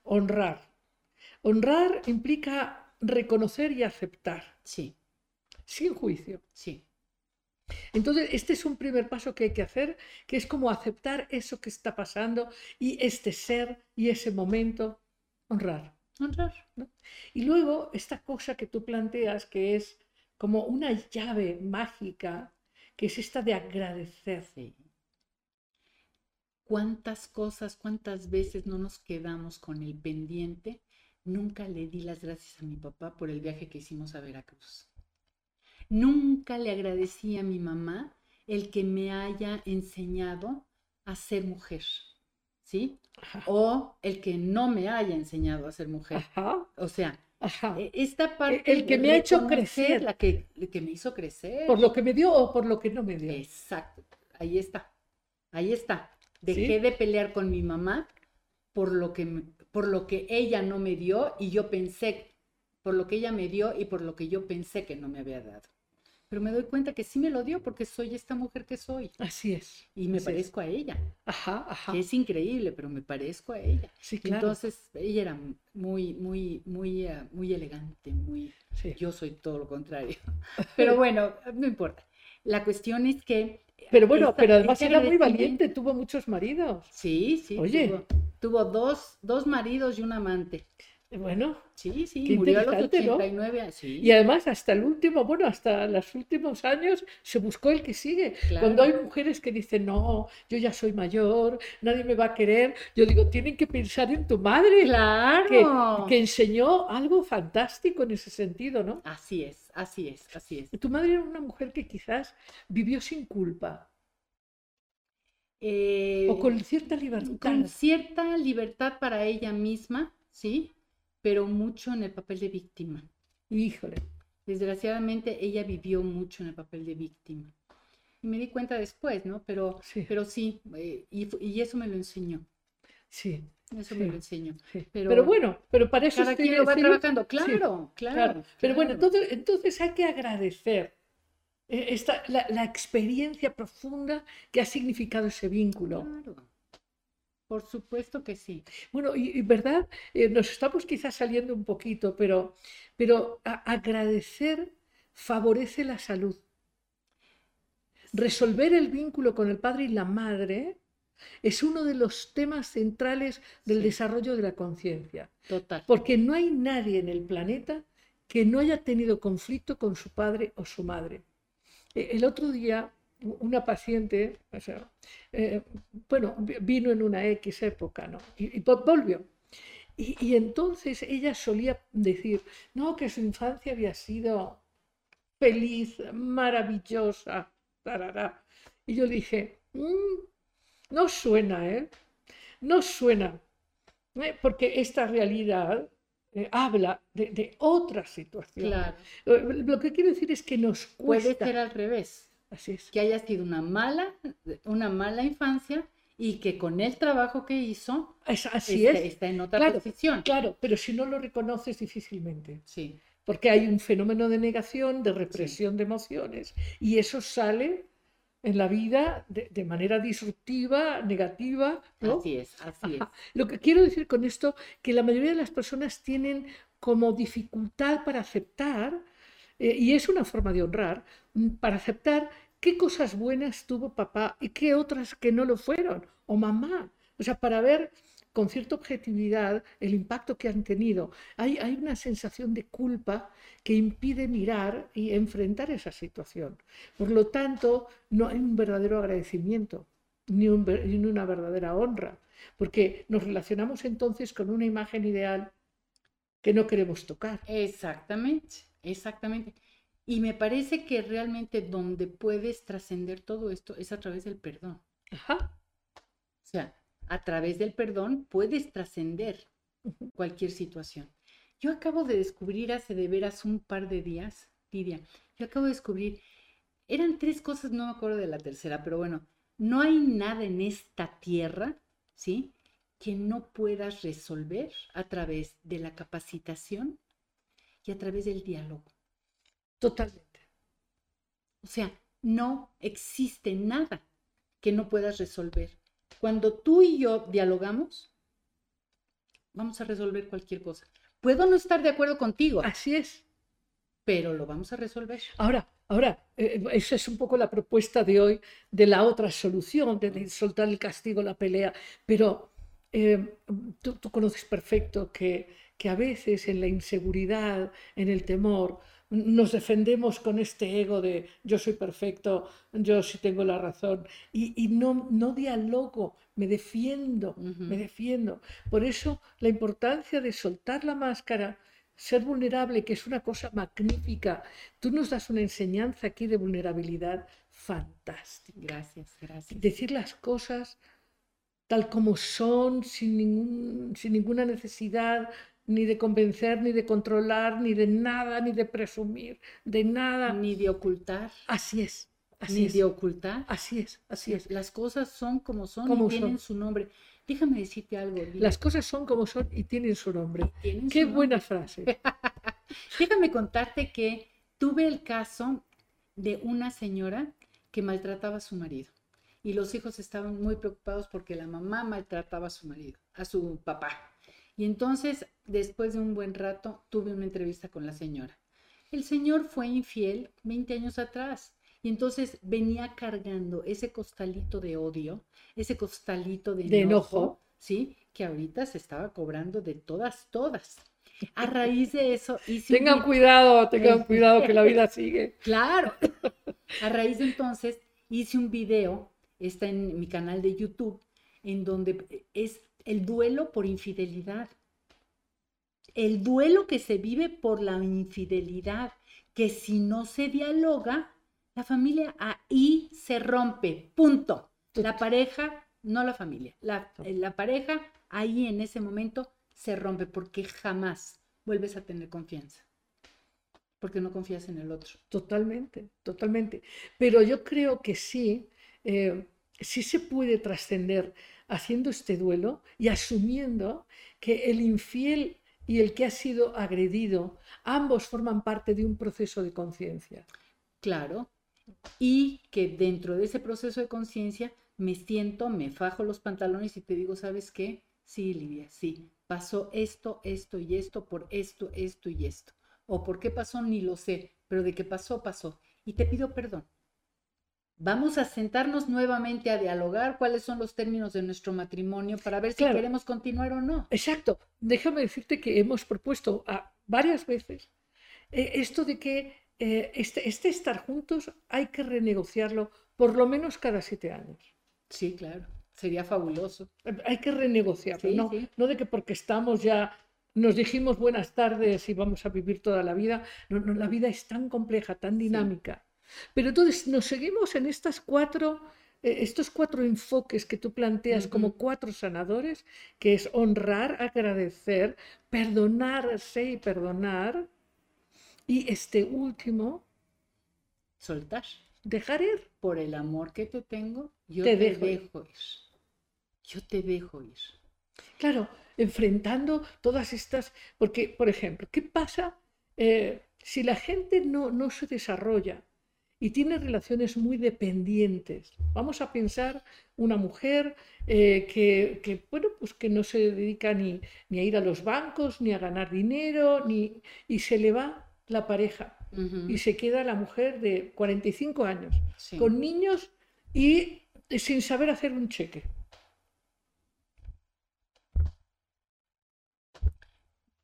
honrar. Honrar implica reconocer y aceptar. Sí. Sin juicio. Sí. Entonces, este es un primer paso que hay que hacer, que es como aceptar eso que está pasando y este ser y ese momento, honrar, ¿no? Y luego, esta cosa que tú planteas, que es como una llave mágica, que es esta de agradecer. Sí. ¿Cuántas cosas, cuántas veces no nos quedamos con el pendiente? Nunca le di las gracias a mi papá por el viaje que hicimos a Veracruz. Nunca le agradecí a mi mamá el que me haya enseñado a ser mujer, ¿sí? Ajá. O el que no me haya enseñado a ser mujer. Ajá. O sea, ajá, esta parte... El que me ha hecho crecer. El que me hizo crecer. Por lo que me dio o por lo que no me dio. Exacto. Ahí está. Dejé de pelear con mi mamá por lo que ella no me dio y yo pensé... Por lo que ella me dio y por lo que yo pensé que no me había dado. pero me doy cuenta que sí me lo dio porque soy esta mujer que soy. Así es. Y me parezco a ella. Ajá, ajá. Es increíble, pero me parezco a ella. Sí, claro. Entonces, ella era muy elegante, muy... Sí. Yo soy todo lo contrario. Pero bueno, no importa. La cuestión es que... Pero bueno, pero además era muy valiente, tuvo muchos maridos. Sí, sí. Oye. Tuvo dos maridos y un amante. Bueno, sí, sí, murió a los 89 años. Sí. Y además hasta el último, bueno, hasta los últimos años se buscó el que sigue. Claro. Cuando hay mujeres que dicen, no, yo ya soy mayor, nadie me va a querer, yo digo, tienen que pensar en tu madre. Claro. Que enseñó algo fantástico en ese sentido, ¿no? Así es, así es, así es. Tu madre era una mujer que quizás vivió sin culpa. O con cierta libertad. Con cierta libertad para ella misma, ¿sí? Pero mucho en el papel de víctima. Híjole. Desgraciadamente ella vivió mucho en el papel de víctima. Y me di cuenta después, ¿no? Pero sí, y eso me lo enseñó. Sí. Eso me lo enseñó. Sí. Pero bueno, pero para eso... Cada quien lo va trabajando. Claro, sí, claro. Pero bueno, entonces hay que agradecer la experiencia profunda que ha significado ese vínculo. Claro. Por supuesto que sí. Bueno, y verdad, nos estamos quizás saliendo un poquito, pero agradecer favorece la salud. Resolver el vínculo con el padre y la madre es uno de los temas centrales del desarrollo de la conciencia. Total. Porque no hay nadie en el planeta que no haya tenido conflicto con su padre o su madre. El otro día... Una paciente, o sea, vino en una X época, ¿no? Y volvió. Y entonces ella solía decir, no, que su infancia había sido feliz, maravillosa, tarará. Y yo le dije, no suena, ¿eh? No suena, porque esta realidad... habla de otra situación. Claro. Lo que quiero decir es que nos cuesta... Puede ser al revés. Así es. Que haya sido una mala infancia y que con el trabajo que hizo está en otra posición. Claro, pero si no lo reconoces difícilmente. Sí. Porque hay un fenómeno de negación, de represión de emociones, y eso sale en la vida de manera disruptiva, negativa, ¿no? Así es, así es. Lo que quiero decir con esto, que la mayoría de las personas tienen como dificultad para aceptar, y es una forma de honrar, para aceptar qué cosas buenas tuvo papá y qué otras que no lo fueron, o mamá. O sea, para ver con cierta objetividad el impacto que han tenido. Hay una sensación de culpa que impide mirar y enfrentar esa situación. Por lo tanto, no hay un verdadero agradecimiento, ni una verdadera honra, porque nos relacionamos entonces con una imagen ideal que no queremos tocar. Exactamente. Exactamente. Y me parece que realmente donde puedes trascender todo esto es a través del perdón. Ajá. O sea, a través del perdón puedes trascender cualquier situación. Yo acabo de descubrir hace de veras un par de días, Lidia, eran 3 cosas, no me acuerdo de la tercera, pero bueno, no hay nada en esta tierra, ¿sí?, que no puedas resolver a través de la capacitación y a través del diálogo. Totalmente. O sea, no existe nada que no puedas resolver. Cuando tú y yo dialogamos, vamos a resolver cualquier cosa. Puedo no estar de acuerdo contigo. Así es. Pero lo vamos a resolver. Ahora, esa es un poco la propuesta de hoy, de la otra solución, de soltar el castigo, la pelea. Pero tú conoces perfecto que a veces en la inseguridad, en el temor, nos defendemos con este ego de yo soy perfecto, yo sí tengo la razón, y no dialogo, me defiendo. Por eso la importancia de soltar la máscara, ser vulnerable, que es una cosa magnífica. Tú nos das una enseñanza aquí de vulnerabilidad fantástica. Gracias. Decir las cosas tal como son, sin ninguna necesidad, ni de convencer, ni de controlar, ni de nada, ni de presumir, de nada. Ni de ocultar. Así es. Las cosas son como son y tienen su nombre. Déjame decirte algo, Lidia. Las cosas son como son y tienen su nombre. Qué buena frase. Déjame contarte que tuve el caso de una señora que maltrataba a su marido. Y los hijos estaban muy preocupados porque la mamá maltrataba a su marido, a su papá. Y entonces, después de un buen rato, tuve una entrevista con la señora. El señor fue infiel 20 años atrás. Y entonces venía cargando ese costalito de odio, ese costalito de enojo, ¿sí? Que ahorita se estaba cobrando de todas. A raíz de eso... Tengan cuidado que la vida sigue. Claro. A raíz de entonces hice un video, está en mi canal de YouTube, en donde es el duelo por infidelidad. El duelo que se vive por la infidelidad, que si no se dialoga, la familia ahí se rompe, punto. La pareja, no la familia, la pareja ahí en ese momento se rompe porque jamás vuelves a tener confianza, porque no confías en el otro. Totalmente. Pero yo creo que sí se puede trascender haciendo este duelo y asumiendo que el infiel y el que ha sido agredido, ambos forman parte de un proceso de conciencia. Claro. Y que dentro de ese proceso de conciencia me siento, me fajo los pantalones y te digo, ¿sabes qué? Sí, Lidia, sí, pasó esto y esto, por esto y esto. O por qué pasó ni lo sé, pero de qué pasó. Y te pido perdón. Vamos a sentarnos nuevamente a dialogar cuáles son los términos de nuestro matrimonio para ver si queremos continuar o no. Exacto. Déjame decirte que hemos propuesto varias veces esto de que estar juntos hay que renegociarlo por lo menos cada 7 años. Sí, claro, sería fabuloso. Hay que renegociarlo, sí, ¿no? Sí. No de que porque estamos ya, nos dijimos buenas tardes y vamos a vivir toda la vida. No, la vida es tan compleja, tan dinámica. Sí. Pero entonces nos seguimos en estos cuatro enfoques que tú planteas, uh-huh, como 4 sanadores, que es honrar, agradecer, perdonarse y perdonar. Y este último, soltar, dejar ir. Por el amor que te tengo, yo te dejo ir. Yo te dejo ir. Claro, enfrentando todas estas, porque, por ejemplo, ¿qué pasa si la gente no se desarrolla y tiene relaciones muy dependientes? Vamos a pensar una mujer que no se dedica ni a ir a los bancos, ni a ganar dinero, y se le va la pareja, uh-huh, y se queda la mujer de 45 años, sí, con niños y sin saber hacer un cheque.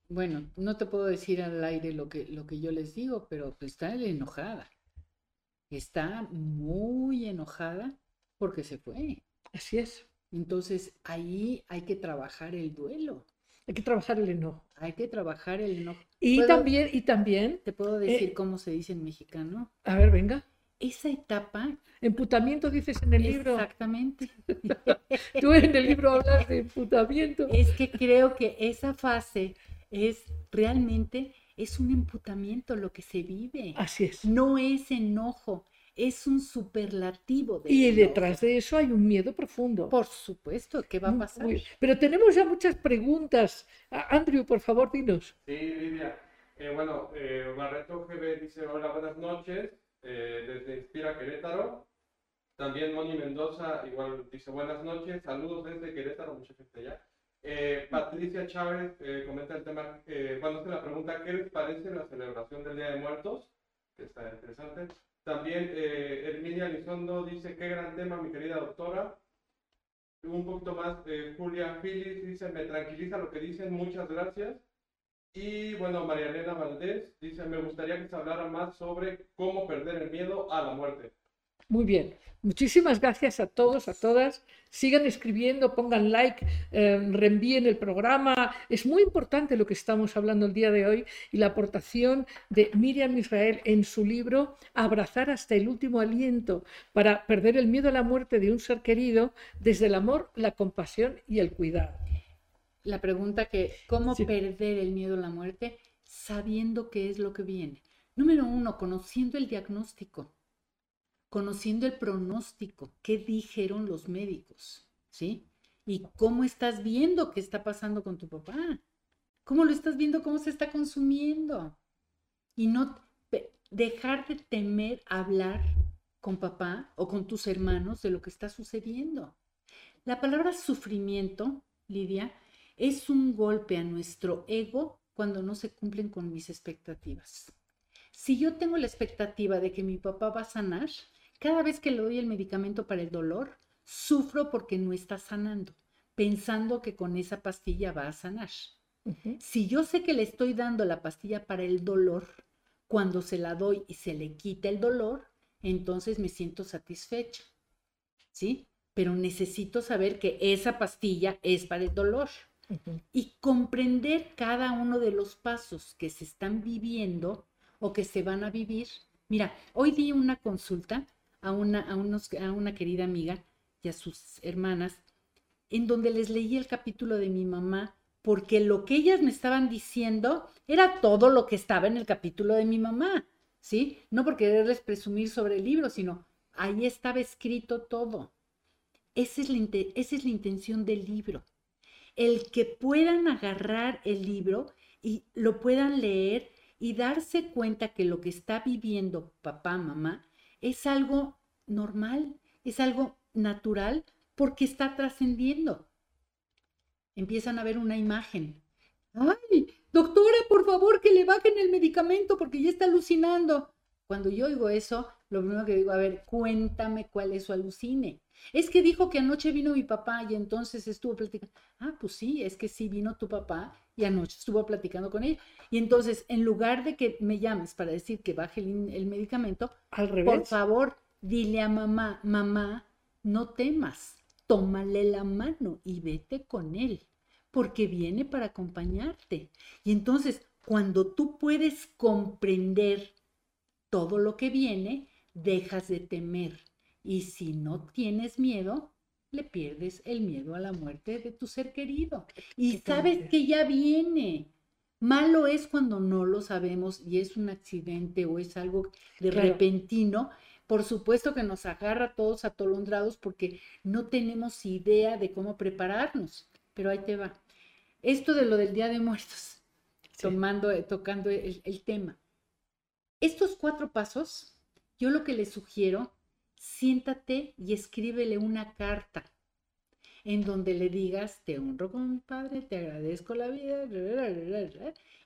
Bueno, no te puedo decir al aire lo que yo les digo, pero está enojada. Está muy enojada porque se fue. Así es. Entonces ahí hay que trabajar el duelo. Hay que trabajar el enojo. Y también... ¿Te puedo decir cómo se dice en mexicano? A ver, venga. Esa etapa... Emputamiento dices en el libro. Exactamente. Tú en el libro hablas de emputamiento. Es que creo que esa fase es realmente... Es un emputamiento lo que se vive. Así es. No es enojo. Es un superlativo de enojo. Y detrás de eso hay un miedo profundo. Por supuesto, ¿qué va a pasar? Pero tenemos ya muchas preguntas. Andrew, por favor, dinos. Sí, Lidia. Barreto GB dice, hola, buenas noches. Desde Inspira Querétaro. También Moni Mendoza igual dice, buenas noches. Saludos desde Querétaro, mucha gente ya. Patricia Chávez comenta el tema, hace la pregunta, ¿qué les parece la celebración del Día de Muertos? Que está interesante. También Herminia Elizondo dice, qué gran tema, mi querida doctora. Un poquito más, Julia Phillips dice, me tranquiliza lo que dicen, muchas gracias. Y María Elena Valdés dice, me gustaría que se hablara más sobre cómo perder el miedo a la muerte. Muy bien, muchísimas gracias a todos, a todas. Sigan escribiendo, pongan like, reenvíen el programa. Es muy importante lo que estamos hablando el día de hoy y la aportación de Miriam Israel en su libro Abrazar hasta el último aliento, para perder el miedo a la muerte de un ser querido desde el amor, la compasión y el cuidado. La pregunta que, ¿cómo perder el miedo a la muerte sabiendo qué es lo que viene? Número 1, conociendo el diagnóstico. Conociendo el pronóstico, qué dijeron los médicos, ¿sí? Y cómo estás viendo qué está pasando con tu papá, cómo lo estás viendo, cómo se está consumiendo. Y no dejar de temer hablar con papá o con tus hermanos de lo que está sucediendo. La palabra sufrimiento, Lidia, es un golpe a nuestro ego cuando no se cumplen con mis expectativas. Si yo tengo la expectativa de que mi papá va a sanar, cada vez que le doy el medicamento para el dolor, sufro porque no está sanando, pensando que con esa pastilla va a sanar. Uh-huh. Si yo sé que le estoy dando la pastilla para el dolor, cuando se la doy y se le quita el dolor, entonces me siento satisfecha, ¿sí? Pero necesito saber que esa pastilla es para el dolor. Uh-huh. Y comprender cada uno de los pasos que se están viviendo o que se van a vivir. Mira, hoy di una consulta a una querida amiga y a sus hermanas, en donde les leí el capítulo de mi mamá, porque lo que ellas me estaban diciendo era todo lo que estaba en el capítulo de mi mamá, ¿sí? No por quererles presumir sobre el libro, sino ahí estaba escrito todo. Esa es la intención del libro. El que puedan agarrar el libro y lo puedan leer y darse cuenta que lo que está viviendo papá, mamá, es algo normal, es algo natural, porque está trascendiendo. Empiezan a ver una imagen. ¡Ay, doctora, por favor, que le bajen el medicamento porque ya está alucinando! Cuando yo oigo eso, lo primero que digo, a ver, cuéntame cuál es su alucine. Es que dijo que anoche vino mi papá y entonces estuvo platicando. Ah, pues sí, es que sí vino tu papá y anoche estuvo platicando con ella. Y entonces, en lugar de que me llames para decir que baje el medicamento, al revés, por favor, dile a mamá, mamá, no temas, tómale la mano y vete con él, porque viene para acompañarte. Y entonces, cuando tú puedes comprender todo lo que viene, dejas de temer. Y si no tienes miedo, le pierdes el miedo a la muerte de tu ser querido. Y sabes que ya viene. Malo es cuando no lo sabemos y es un accidente o es algo de repentino. Por supuesto que nos agarra a todos atolondrados porque no tenemos idea de cómo prepararnos. Pero ahí te va. Esto de lo del Día de Muertos, sí, tocando el tema. Estos 4 pasos, yo lo que les sugiero, siéntate y escríbele una carta en donde le digas, te honro con mi padre, te agradezco la vida,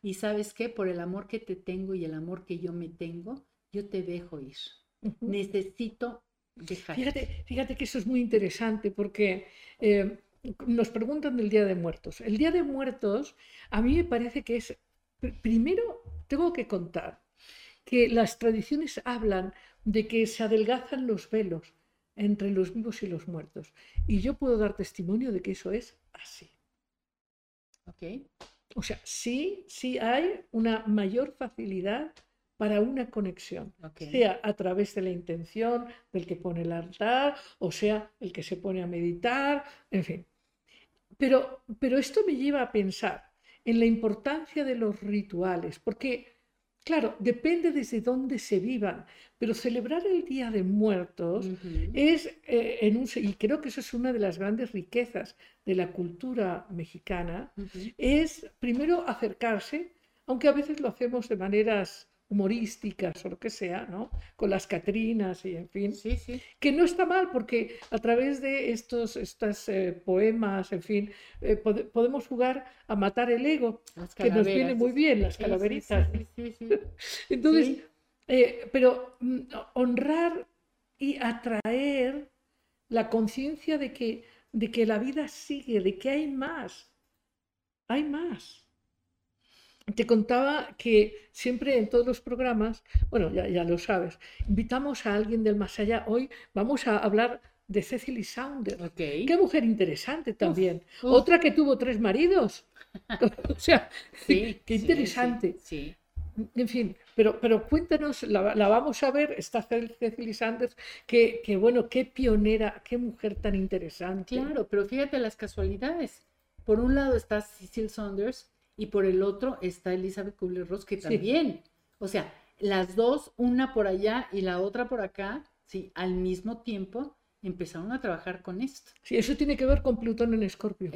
y ¿sabes qué? Por el amor que te tengo y el amor que yo me tengo, yo te dejo ir. Uh-huh. Necesito dejar. Fíjate que eso es muy interesante porque nos preguntan del Día de Muertos. El Día de Muertos a mí me parece que es, primero tengo que contar que las tradiciones hablan de que se adelgazan los velos entre los vivos y los muertos. Y yo puedo dar testimonio de que eso es así. Okay. O sea, sí hay una mayor facilidad para una conexión, okay, sea a través de la intención del que pone el altar, o sea, el que se pone a meditar, en fin. Pero esto me lleva a pensar en la importancia de los rituales, porque claro, depende desde dónde se vivan, pero celebrar el Día de Muertos es, y creo que eso es una de las grandes riquezas de la cultura mexicana, es primero acercarse, aunque a veces lo hacemos de maneras humorísticas o lo que sea, ¿no? Con las Catrinas y en fin, que no está mal porque a través de estos poemas, en fin, podemos jugar a matar el ego, que nos viene muy bien, las calaveritas. Entonces, pero honrar y atraer la conciencia de que la vida sigue, de que hay más, hay más. Te contaba que siempre en todos los programas, bueno, ya lo sabes, invitamos a alguien del más allá. Hoy vamos a hablar de Cicely Saunders. Okay. Qué mujer interesante también. Otra que tuvo 3 maridos. O sea, qué interesante. Sí. En fin, pero cuéntanos, la vamos a ver, está Cicely Saunders, que bueno, qué pionera, qué mujer tan interesante. Claro, pero fíjate las casualidades. Por un lado está Cicely Saunders, y por el otro está Elizabeth Kubler-Ross, que también, o sea, las dos, una por allá y la otra por acá, al mismo tiempo, empezaron a trabajar con esto. Sí, eso tiene que ver con Plutón en Escorpio.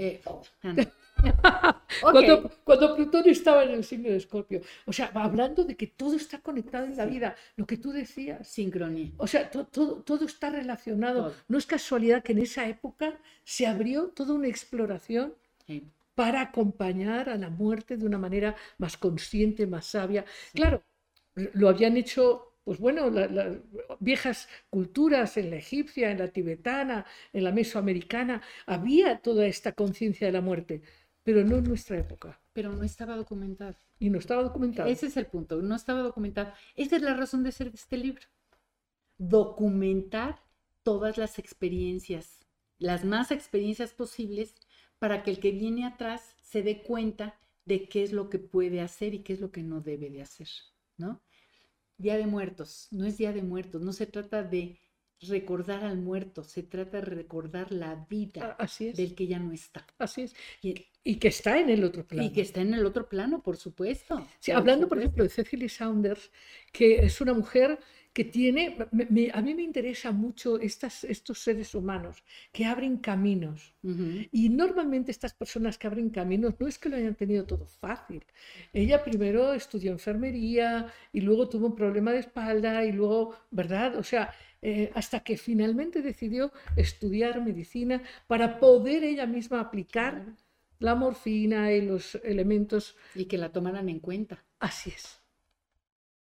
Cuando Plutón estaba en el signo de Escorpio. O sea, hablando de que todo está conectado en la vida, lo que tú decías. Sincronía. O sea, todo está relacionado. Todo. No es casualidad que en esa época se abrió toda una exploración para acompañar a la muerte de una manera más consciente, más sabia. Sí. Claro, lo habían hecho... Pues bueno, las viejas culturas, en la egipcia, en la tibetana, en la mesoamericana, había toda esta conciencia de la muerte, pero no en nuestra época. Pero no estaba documentado. Y no estaba documentado. Ese es el punto, no estaba documentado. Esa es la razón de ser de este libro. Documentar todas las experiencias, las más experiencias posibles, para que el que viene atrás se dé cuenta de qué es lo que puede hacer y qué es lo que no debe de hacer, ¿no? Día de Muertos, no es Día de Muertos, no se trata de recordar al muerto, se trata de recordar la vida del que ya no está. Así es, y que está en el otro plano. Y que está en el otro plano, por supuesto. Sí, hablando, por ejemplo, de Cicely Saunders, que es una mujer que tiene... a mí me interesa mucho estos seres humanos que abren caminos. Uh-huh. Y normalmente estas personas que abren caminos no es que lo hayan tenido todo fácil. Ella primero estudió enfermería y luego tuvo un problema de espalda y luego, ¿verdad? O sea, hasta que finalmente decidió estudiar medicina para poder ella misma aplicar la morfina y los elementos. Y que la tomaran en cuenta. Así es.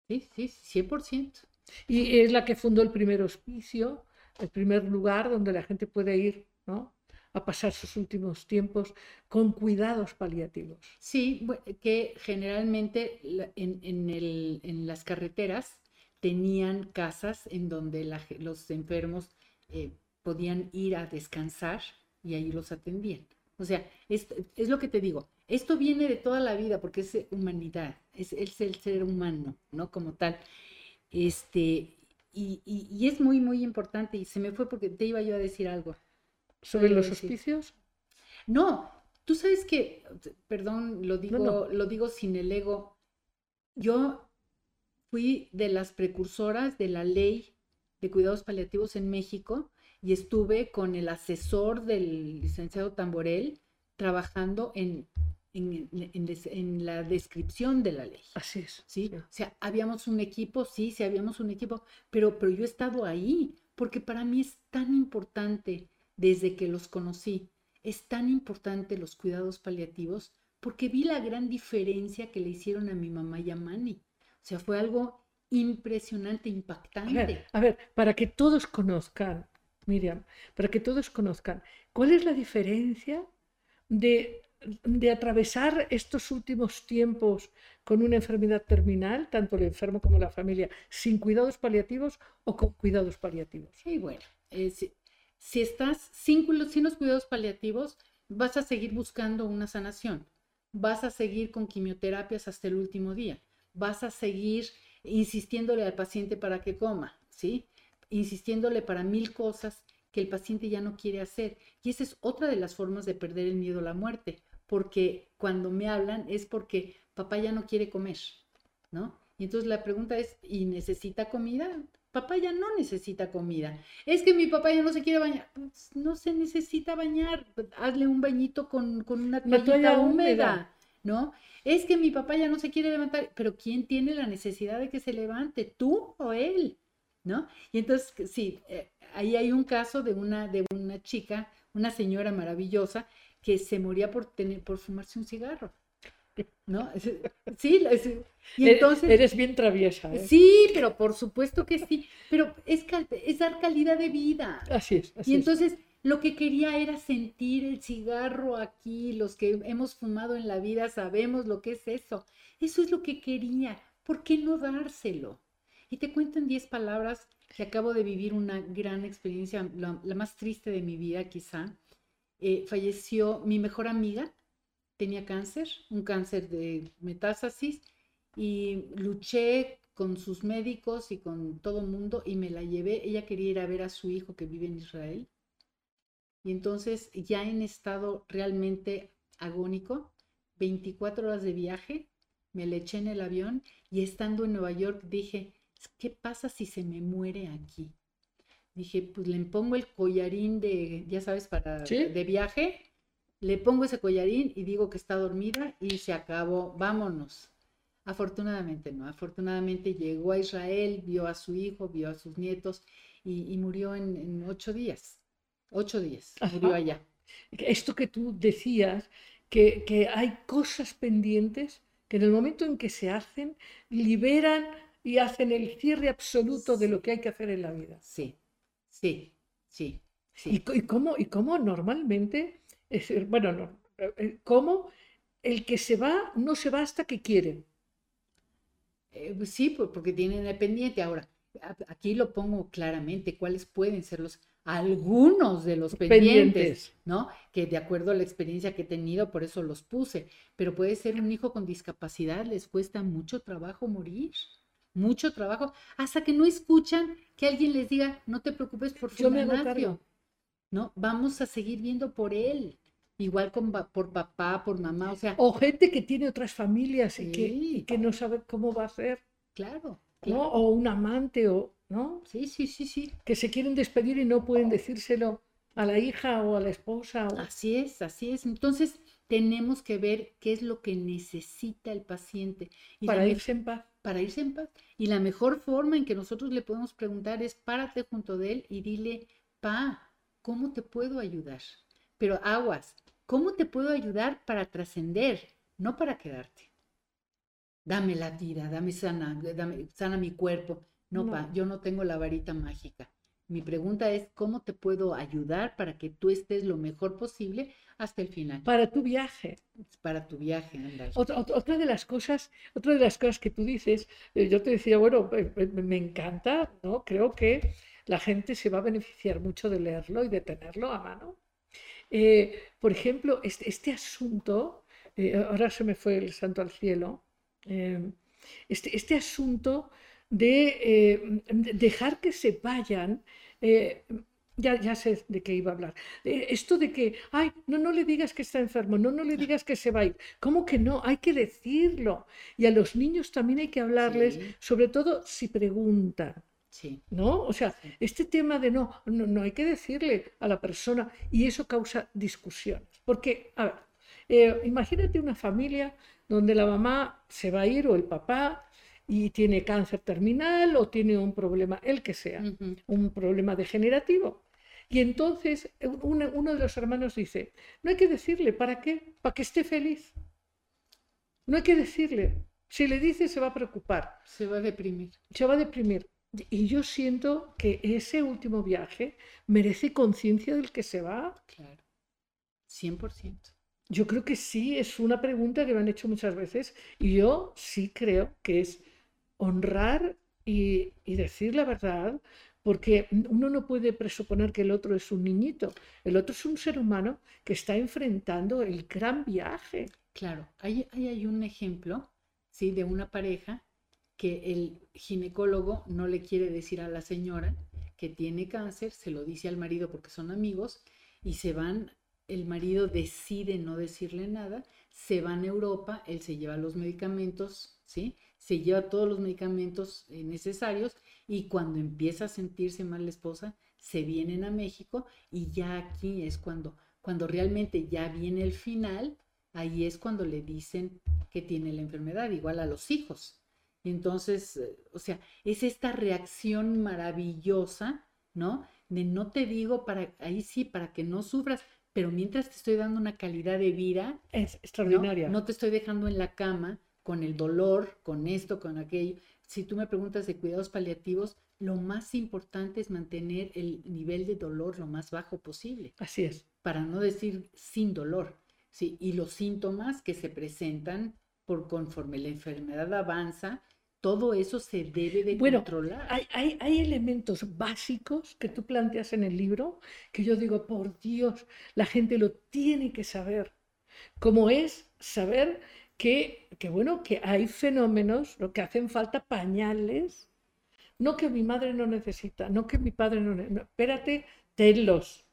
Sí, sí, 100%. Y es la que fundó el primer hospicio, el primer lugar donde la gente puede ir, ¿no?, a pasar sus últimos tiempos con cuidados paliativos. Sí, que generalmente en las carreteras tenían casas en donde los enfermos podían ir a descansar y ahí los atendían. O sea, es lo que te digo, esto viene de toda la vida porque es humanidad, es el ser humano, ¿no?, como tal. Y es muy, muy importante, y se me fue porque te iba yo a decir algo. ¿Sobre los hospicios? No, tú sabes que, perdón, lo digo sin el ego, yo fui de las precursoras de la ley de cuidados paliativos en México, y estuve con el asesor del licenciado Tamborel trabajando en la descripción de la ley. Así es. ¿Sí? O sea, habíamos un equipo, sí, habíamos un equipo, pero yo he estado ahí, porque para mí es tan importante, desde que los conocí, es tan importante los cuidados paliativos, porque vi la gran diferencia que le hicieron a mi mamá y a Manny. O sea, fue algo impresionante, impactante. A ver, para que todos conozcan, Miriam, para que todos conozcan, ¿cuál es la diferencia de atravesar estos últimos tiempos con una enfermedad terminal, tanto el enfermo como la familia, sin cuidados paliativos o con cuidados paliativos? Sí, bueno, si estás sin los cuidados paliativos, vas a seguir buscando una sanación, vas a seguir con quimioterapias hasta el último día, vas a seguir insistiéndole al paciente para que coma, ¿sí?, insistiéndole para 1000 cosas que el paciente ya no quiere hacer. Y esa es otra de las formas de perder el miedo a la muerte, porque cuando me hablan es porque papá ya no quiere comer, ¿no? Y entonces la pregunta es, ¿y necesita comida? Papá ya no necesita comida. Es que mi papá ya no se quiere bañar. Pues no se necesita bañar. Hazle un bañito con una toalla húmeda, ¿no? Es que mi papá ya no se quiere levantar. Pero ¿quién tiene la necesidad de que se levante? ¿Tú o él? ¿No? Y entonces, sí, ahí hay un caso de una chica, una señora maravillosa, que se moría por fumarse un cigarro, ¿no? Sí, y entonces... Eres bien traviesa, ¿eh? Sí, pero por supuesto que sí, pero es dar calidad de vida. Así es, así es. Y entonces, lo que quería era sentir el cigarro aquí, los que hemos fumado en la vida sabemos lo que es eso. Eso es lo que quería, ¿por qué no dárselo? Y te cuento en 10 palabras que acabo de vivir una gran experiencia, la más triste de mi vida quizá. Falleció mi mejor amiga, tenía cáncer, un cáncer de metástasis, y luché con sus médicos y con todo el mundo y me la llevé. Ella quería ir a ver a su hijo que vive en Israel. Y entonces, ya en estado realmente agónico, 24 horas de viaje, me la eché en el avión y estando en Nueva York dije... ¿Qué pasa si se me muere aquí? Dije, pues le pongo el collarín de, ya sabes, para ¿sí? de viaje. Le pongo ese collarín y digo que está dormida y se acabó, vámonos. Afortunadamente no, afortunadamente llegó a Israel, vio a su hijo, vio a sus nietos y murió en 8 días. 8 días, ajá, murió allá. Esto que tú decías, que hay cosas pendientes que en el momento en que se hacen, liberan y hacen el cierre absoluto de lo que hay que hacer en la vida. Sí, sí, sí, sí. ¿Y cómo normalmente, bueno, no, cómo el que se va no se va hasta que quiere? Sí, porque tienen el pendiente. Ahora, aquí lo pongo claramente, ¿cuáles pueden ser los algunos de los pendientes, ¿no? Que de acuerdo a la experiencia que he tenido, por eso los puse. Pero puede ser un hijo con discapacidad, les cuesta mucho trabajo morir, mucho trabajo, hasta que no escuchan que alguien les diga, no te preocupes por fulminatio, ¿no? Vamos a seguir viendo por él. Igual por papá, por mamá, o sea... O gente que tiene otras familias sí, y que no sabe cómo va a ser. Claro, claro. ¿No? O un amante, o, ¿no? Sí, sí, sí, sí. Que se quieren despedir y no pueden decírselo a la hija o a la esposa. O... Así es, así es. Entonces, tenemos que ver qué es lo que necesita el paciente. Y para irse en paz. Para irse en paz. Y la mejor forma en que nosotros le podemos preguntar es, párate junto de él y dile, pa, ¿cómo te puedo ayudar? Pero aguas. ¿Cómo te puedo ayudar para trascender, no para quedarte? Dame la vida, dame sana mi cuerpo. No, pa, yo no tengo la varita mágica. Mi pregunta es, ¿cómo te puedo ayudar para que tú estés lo mejor posible hasta el final? Para tu viaje. Para tu viaje, andar. Otra de las cosas que tú dices, yo te decía, bueno, me encanta, ¿no? Creo que la gente se va a beneficiar mucho de leerlo y de tenerlo a mano. Por ejemplo, este asunto, ahora se me fue el santo al cielo, este asunto de dejar que se vayan, ya sé de qué iba a hablar, esto de que, ay, no le digas que está enfermo, no le digas que se va a ir, ¿cómo que no? Hay que decirlo. Y a los niños también hay que hablarles, sí, sobre todo si preguntan. Sí. ¿No? O sea, sí. Este tema de no hay que decirle a la persona y eso causa discusiones. Porque, a ver, imagínate una familia donde la mamá se va a ir o el papá y tiene cáncer terminal o tiene un problema, el que sea, uh-huh, un problema degenerativo. Y entonces uno de los hermanos dice, no hay que decirle, ¿para qué? Para que esté feliz. No hay que decirle. Si le dices se va a preocupar. Se va a deprimir. Se va a deprimir. Y yo siento que ese último viaje merece conciencia del que se va. Claro, 100%. Yo creo que sí, es una pregunta que me han hecho muchas veces y yo sí creo que es honrar y decir la verdad, porque uno no puede presuponer que el otro es un niñito, el otro es un ser humano que está enfrentando el gran viaje. Claro, ahí hay un ejemplo, ¿sí?, de una pareja que el ginecólogo no le quiere decir a la señora que tiene cáncer, se lo dice al marido porque son amigos y se van, el marido decide no decirle nada, se van a Europa, él se lleva los medicamentos, ¿sí? Se lleva todos los medicamentos necesarios y cuando empieza a sentirse mal la esposa, se vienen a México y ya aquí es cuando realmente ya viene el final, ahí es cuando le dicen que tiene la enfermedad, igual a los hijos. Y entonces, o sea, es esta reacción maravillosa, ¿no? De no te digo, ahí sí, para que no sufras, pero mientras te estoy dando una calidad de vida... Es extraordinaria. No te estoy dejando en la cama con el dolor, con esto, con aquello. Si tú me preguntas de cuidados paliativos, lo más importante es mantener el nivel de dolor lo más bajo posible. Así es. Para no decir sin dolor, ¿sí? Y los síntomas que se presentan conforme la enfermedad avanza, todo eso se debe de controlar. Hay elementos básicos que tú planteas en el libro que yo digo, por Dios, la gente lo tiene que saber. Como es saber que hay fenómenos, lo que hacen falta pañales, no que mi madre no necesita, no que mi padre no necesita, espérate, tenlos,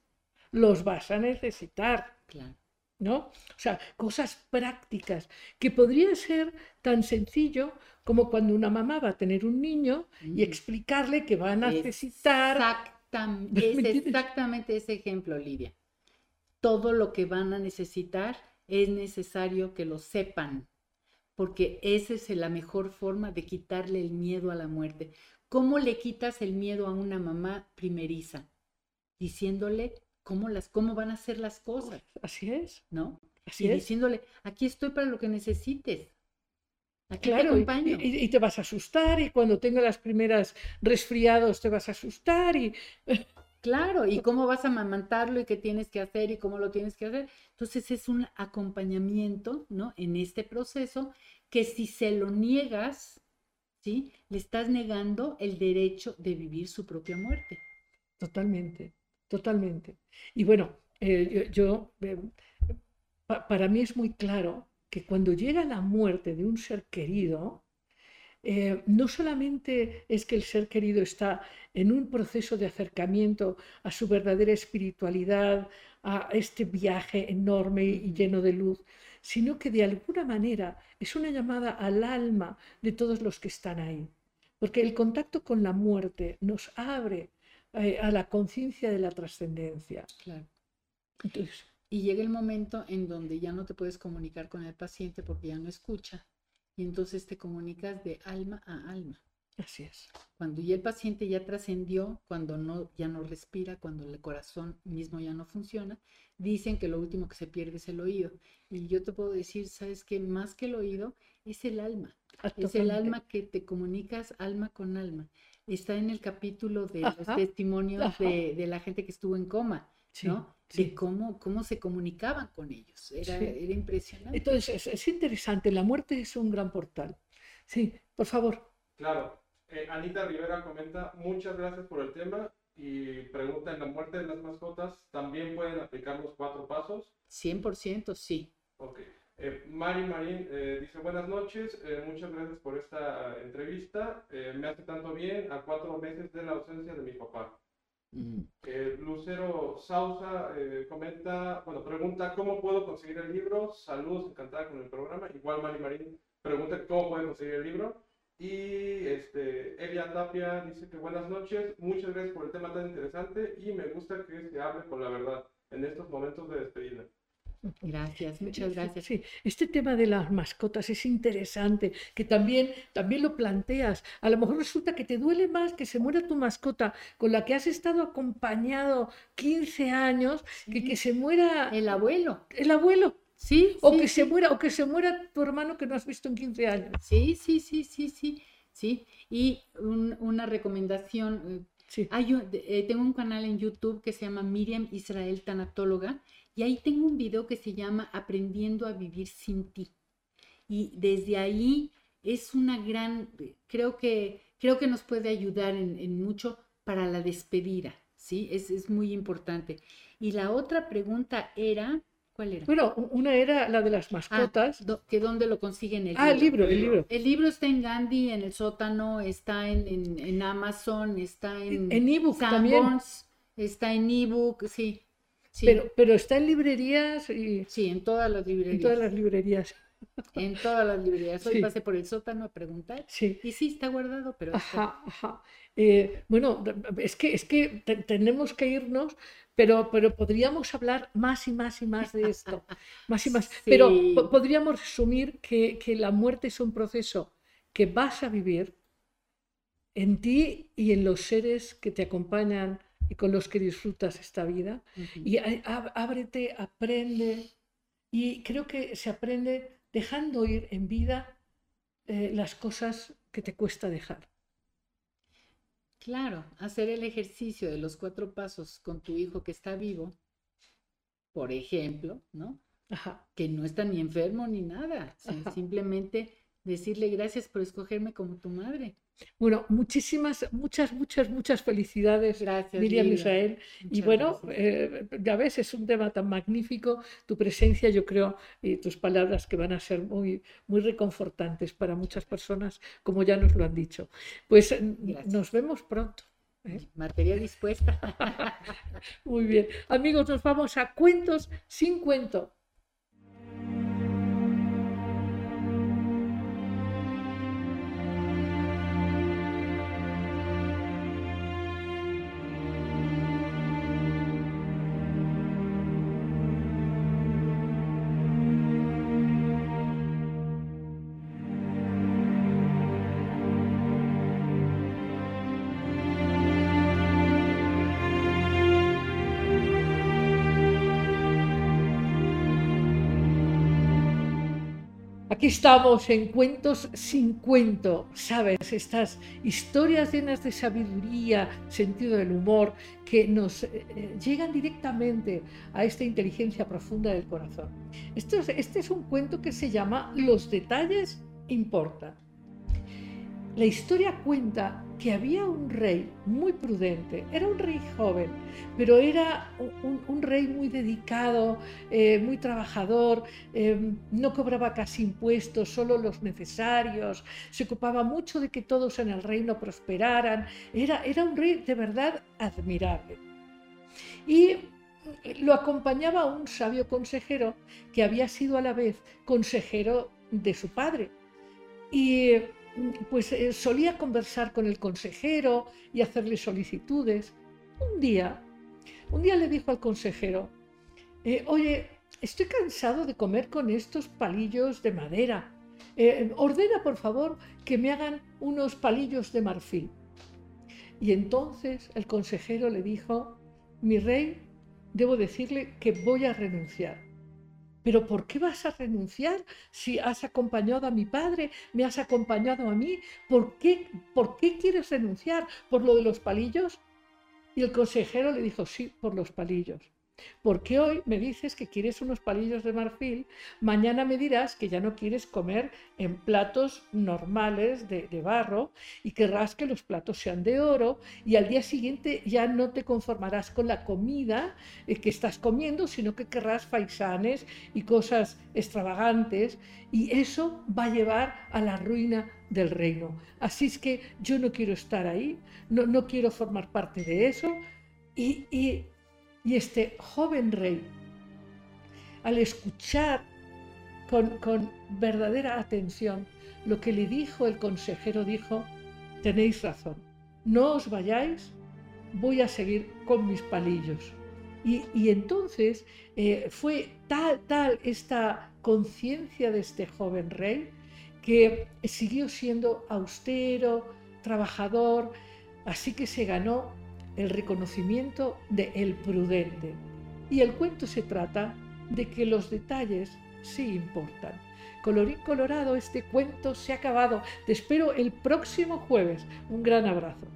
los vas a necesitar. Claro. ¿No? O sea, cosas prácticas que podría ser tan sencillo como cuando una mamá va a tener un niño y explicarle que va a necesitar exactamente ese ejemplo, Lidia. Todo lo que van a necesitar es necesario que lo sepan, porque esa es la mejor forma de quitarle el miedo a la muerte. ¿Cómo le quitas el miedo a una mamá primeriza? Diciéndole cómo van a hacer las cosas. Así es. ¿No? Así es. Diciéndole, aquí estoy para lo que necesites. Aquí claro, te acompaño. Y te vas a asustar, y cuando tengas las primeras resfriados te vas a asustar. Y... Claro, y cómo vas a amamantarlo, y qué tienes que hacer, y cómo lo tienes que hacer. Entonces es un acompañamiento, ¿no? En este proceso, que si se lo niegas, ¿sí? Le estás negando el derecho de vivir su propia muerte. Totalmente, totalmente. Y bueno, para mí es muy claro que cuando llega la muerte de un ser querido, no solamente es que el ser querido está en un proceso de acercamiento a su verdadera espiritualidad, a este viaje enorme y lleno de luz, sino que de alguna manera es una llamada al alma de todos los que están ahí. Porque el contacto con la muerte nos abre a la conciencia de la trascendencia. Claro. Entonces, y llega el momento en donde ya no te puedes comunicar con el paciente porque ya no escucha. Y entonces te comunicas de alma a alma. Así es. Cuando ya el paciente ya trascendió, cuando no, ya no respira, cuando el corazón mismo ya no funciona, dicen que lo último que se pierde es el oído. Y yo te puedo decir, ¿sabes qué? Más que el oído, es el alma. Es el alma que te comunicas alma con alma. Está en el capítulo de los testimonios de la gente que estuvo en coma, ¿no? Sí. De cómo se comunicaban con ellos. Era impresionante. Entonces, es interesante. La muerte es un gran portal. Sí, por favor. Claro. Anita Rivera comenta, muchas gracias por el tema, y pregunta, ¿en la muerte de las mascotas también pueden aplicar los 4 pasos? 100% sí. Ok. Mari Marín dice, buenas noches, muchas gracias por esta entrevista, me hace tanto bien a 4 meses de la ausencia de mi papá. Lucero Sausa pregunta, ¿cómo puedo conseguir el libro? Saludos, encantada con el programa. Igual Mari Marín pregunta cómo pueden conseguir el libro. Y Elia Tapia dice que buenas noches, muchas gracias por el tema tan interesante, y me gusta que se hable con la verdad en estos momentos de despedida. Gracias, muchas gracias. Sí, este tema de las mascotas es interesante, que también lo planteas. A lo mejor resulta que te duele más que se muera tu mascota con la que has estado acompañado 15 años, sí, que se muera... El abuelo. Sí, o sí, que sí. se muera tu hermano que no has visto en 15 años. Sí. Y una recomendación. Sí. Tengo un canal en YouTube que se llama Miriam Israel, tanatóloga, y ahí tengo un video que se llama Aprendiendo a vivir sin ti. Y desde ahí es una gran... Creo que nos puede ayudar en mucho para la despedida, ¿sí? Es muy importante. Y la otra pregunta era... ¿Cuál era? Bueno, una era la de las mascotas. ¿Que dónde lo consiguen el libro? El libro. El libro está en Gandhi, en el sótano, está en Amazon, está en ebook también. Está en ebook, sí. Sí. Pero está en librerías y... Sí, en todas las librerías. Hoy sí. Pasé por el sótano a preguntar. Sí. Y sí, está guardado, pero... Ajá. Bueno, es que tenemos que irnos, pero podríamos hablar más y más de esto. Sí. Pero podríamos resumir que la muerte es un proceso que vas a vivir en ti y en los seres que te acompañan y con los que disfrutas esta vida. Uh-huh. Y ábrete, aprende. Y creo que se aprende dejando ir en vida las cosas que te cuesta dejar. Claro, hacer el ejercicio de los 4 pasos con tu hijo que está vivo, por ejemplo, ¿no? Ajá. Que no está ni enfermo ni nada, sino simplemente decirle gracias por escogerme como tu madre. Bueno, muchas felicidades, gracias, Miriam Israel. Muchas y bueno, ya ves, es un tema tan magnífico. Tu presencia, yo creo, y tus palabras que van a ser muy, muy reconfortantes para muchas personas, como ya nos lo han dicho. Pues gracias. Nos vemos pronto. Materia dispuesta. Muy bien. Amigos, nos vamos a Cuentos sin Cuento. Aquí estamos en Cuentos sin Cuento, ¿sabes? Estas historias llenas de sabiduría, sentido del humor, que nos llegan directamente a esta inteligencia profunda del corazón. Este es un cuento que se llama Los detalles importan. La historia cuenta que había un rey muy prudente, era un rey joven, pero era un rey muy dedicado, muy trabajador, no cobraba casi impuestos, solo los necesarios, se ocupaba mucho de que todos en el reino prosperaran, era un rey de verdad admirable. Y lo acompañaba un sabio consejero que había sido a la vez consejero de su padre. Y pues solía conversar con el consejero y hacerle solicitudes. Un día le dijo al consejero, oye, estoy cansado de comer con estos palillos de madera. Ordena, por favor, que me hagan unos palillos de marfil. Y entonces el consejero le dijo, mi rey, debo decirle que voy a renunciar. ¿Pero por qué vas a renunciar si has acompañado a mi padre, me has acompañado a mí? ¿Por qué quieres renunciar? ¿Por lo de los palillos? Y el consejero le dijo, sí, por los palillos. Porque hoy me dices que quieres unos palillos de marfil, mañana me dirás que ya no quieres comer en platos normales de barro y querrás que los platos sean de oro, y al día siguiente ya no te conformarás con la comida que estás comiendo, sino que querrás faisanes y cosas extravagantes, y eso va a llevar a la ruina del reino. Así es que yo no quiero estar ahí, no quiero formar parte de eso. Y este joven rey, al escuchar con verdadera atención lo que le dijo el consejero, dijo, tenéis razón, no os vayáis, voy a seguir con mis palillos. Y entonces fue tal esta conciencia de este joven rey que siguió siendo austero, trabajador, así que se ganó el reconocimiento de el prudente. Y el cuento se trata de que los detalles sí importan. Colorín colorado, este cuento se ha acabado. Te espero el próximo jueves. Un gran abrazo.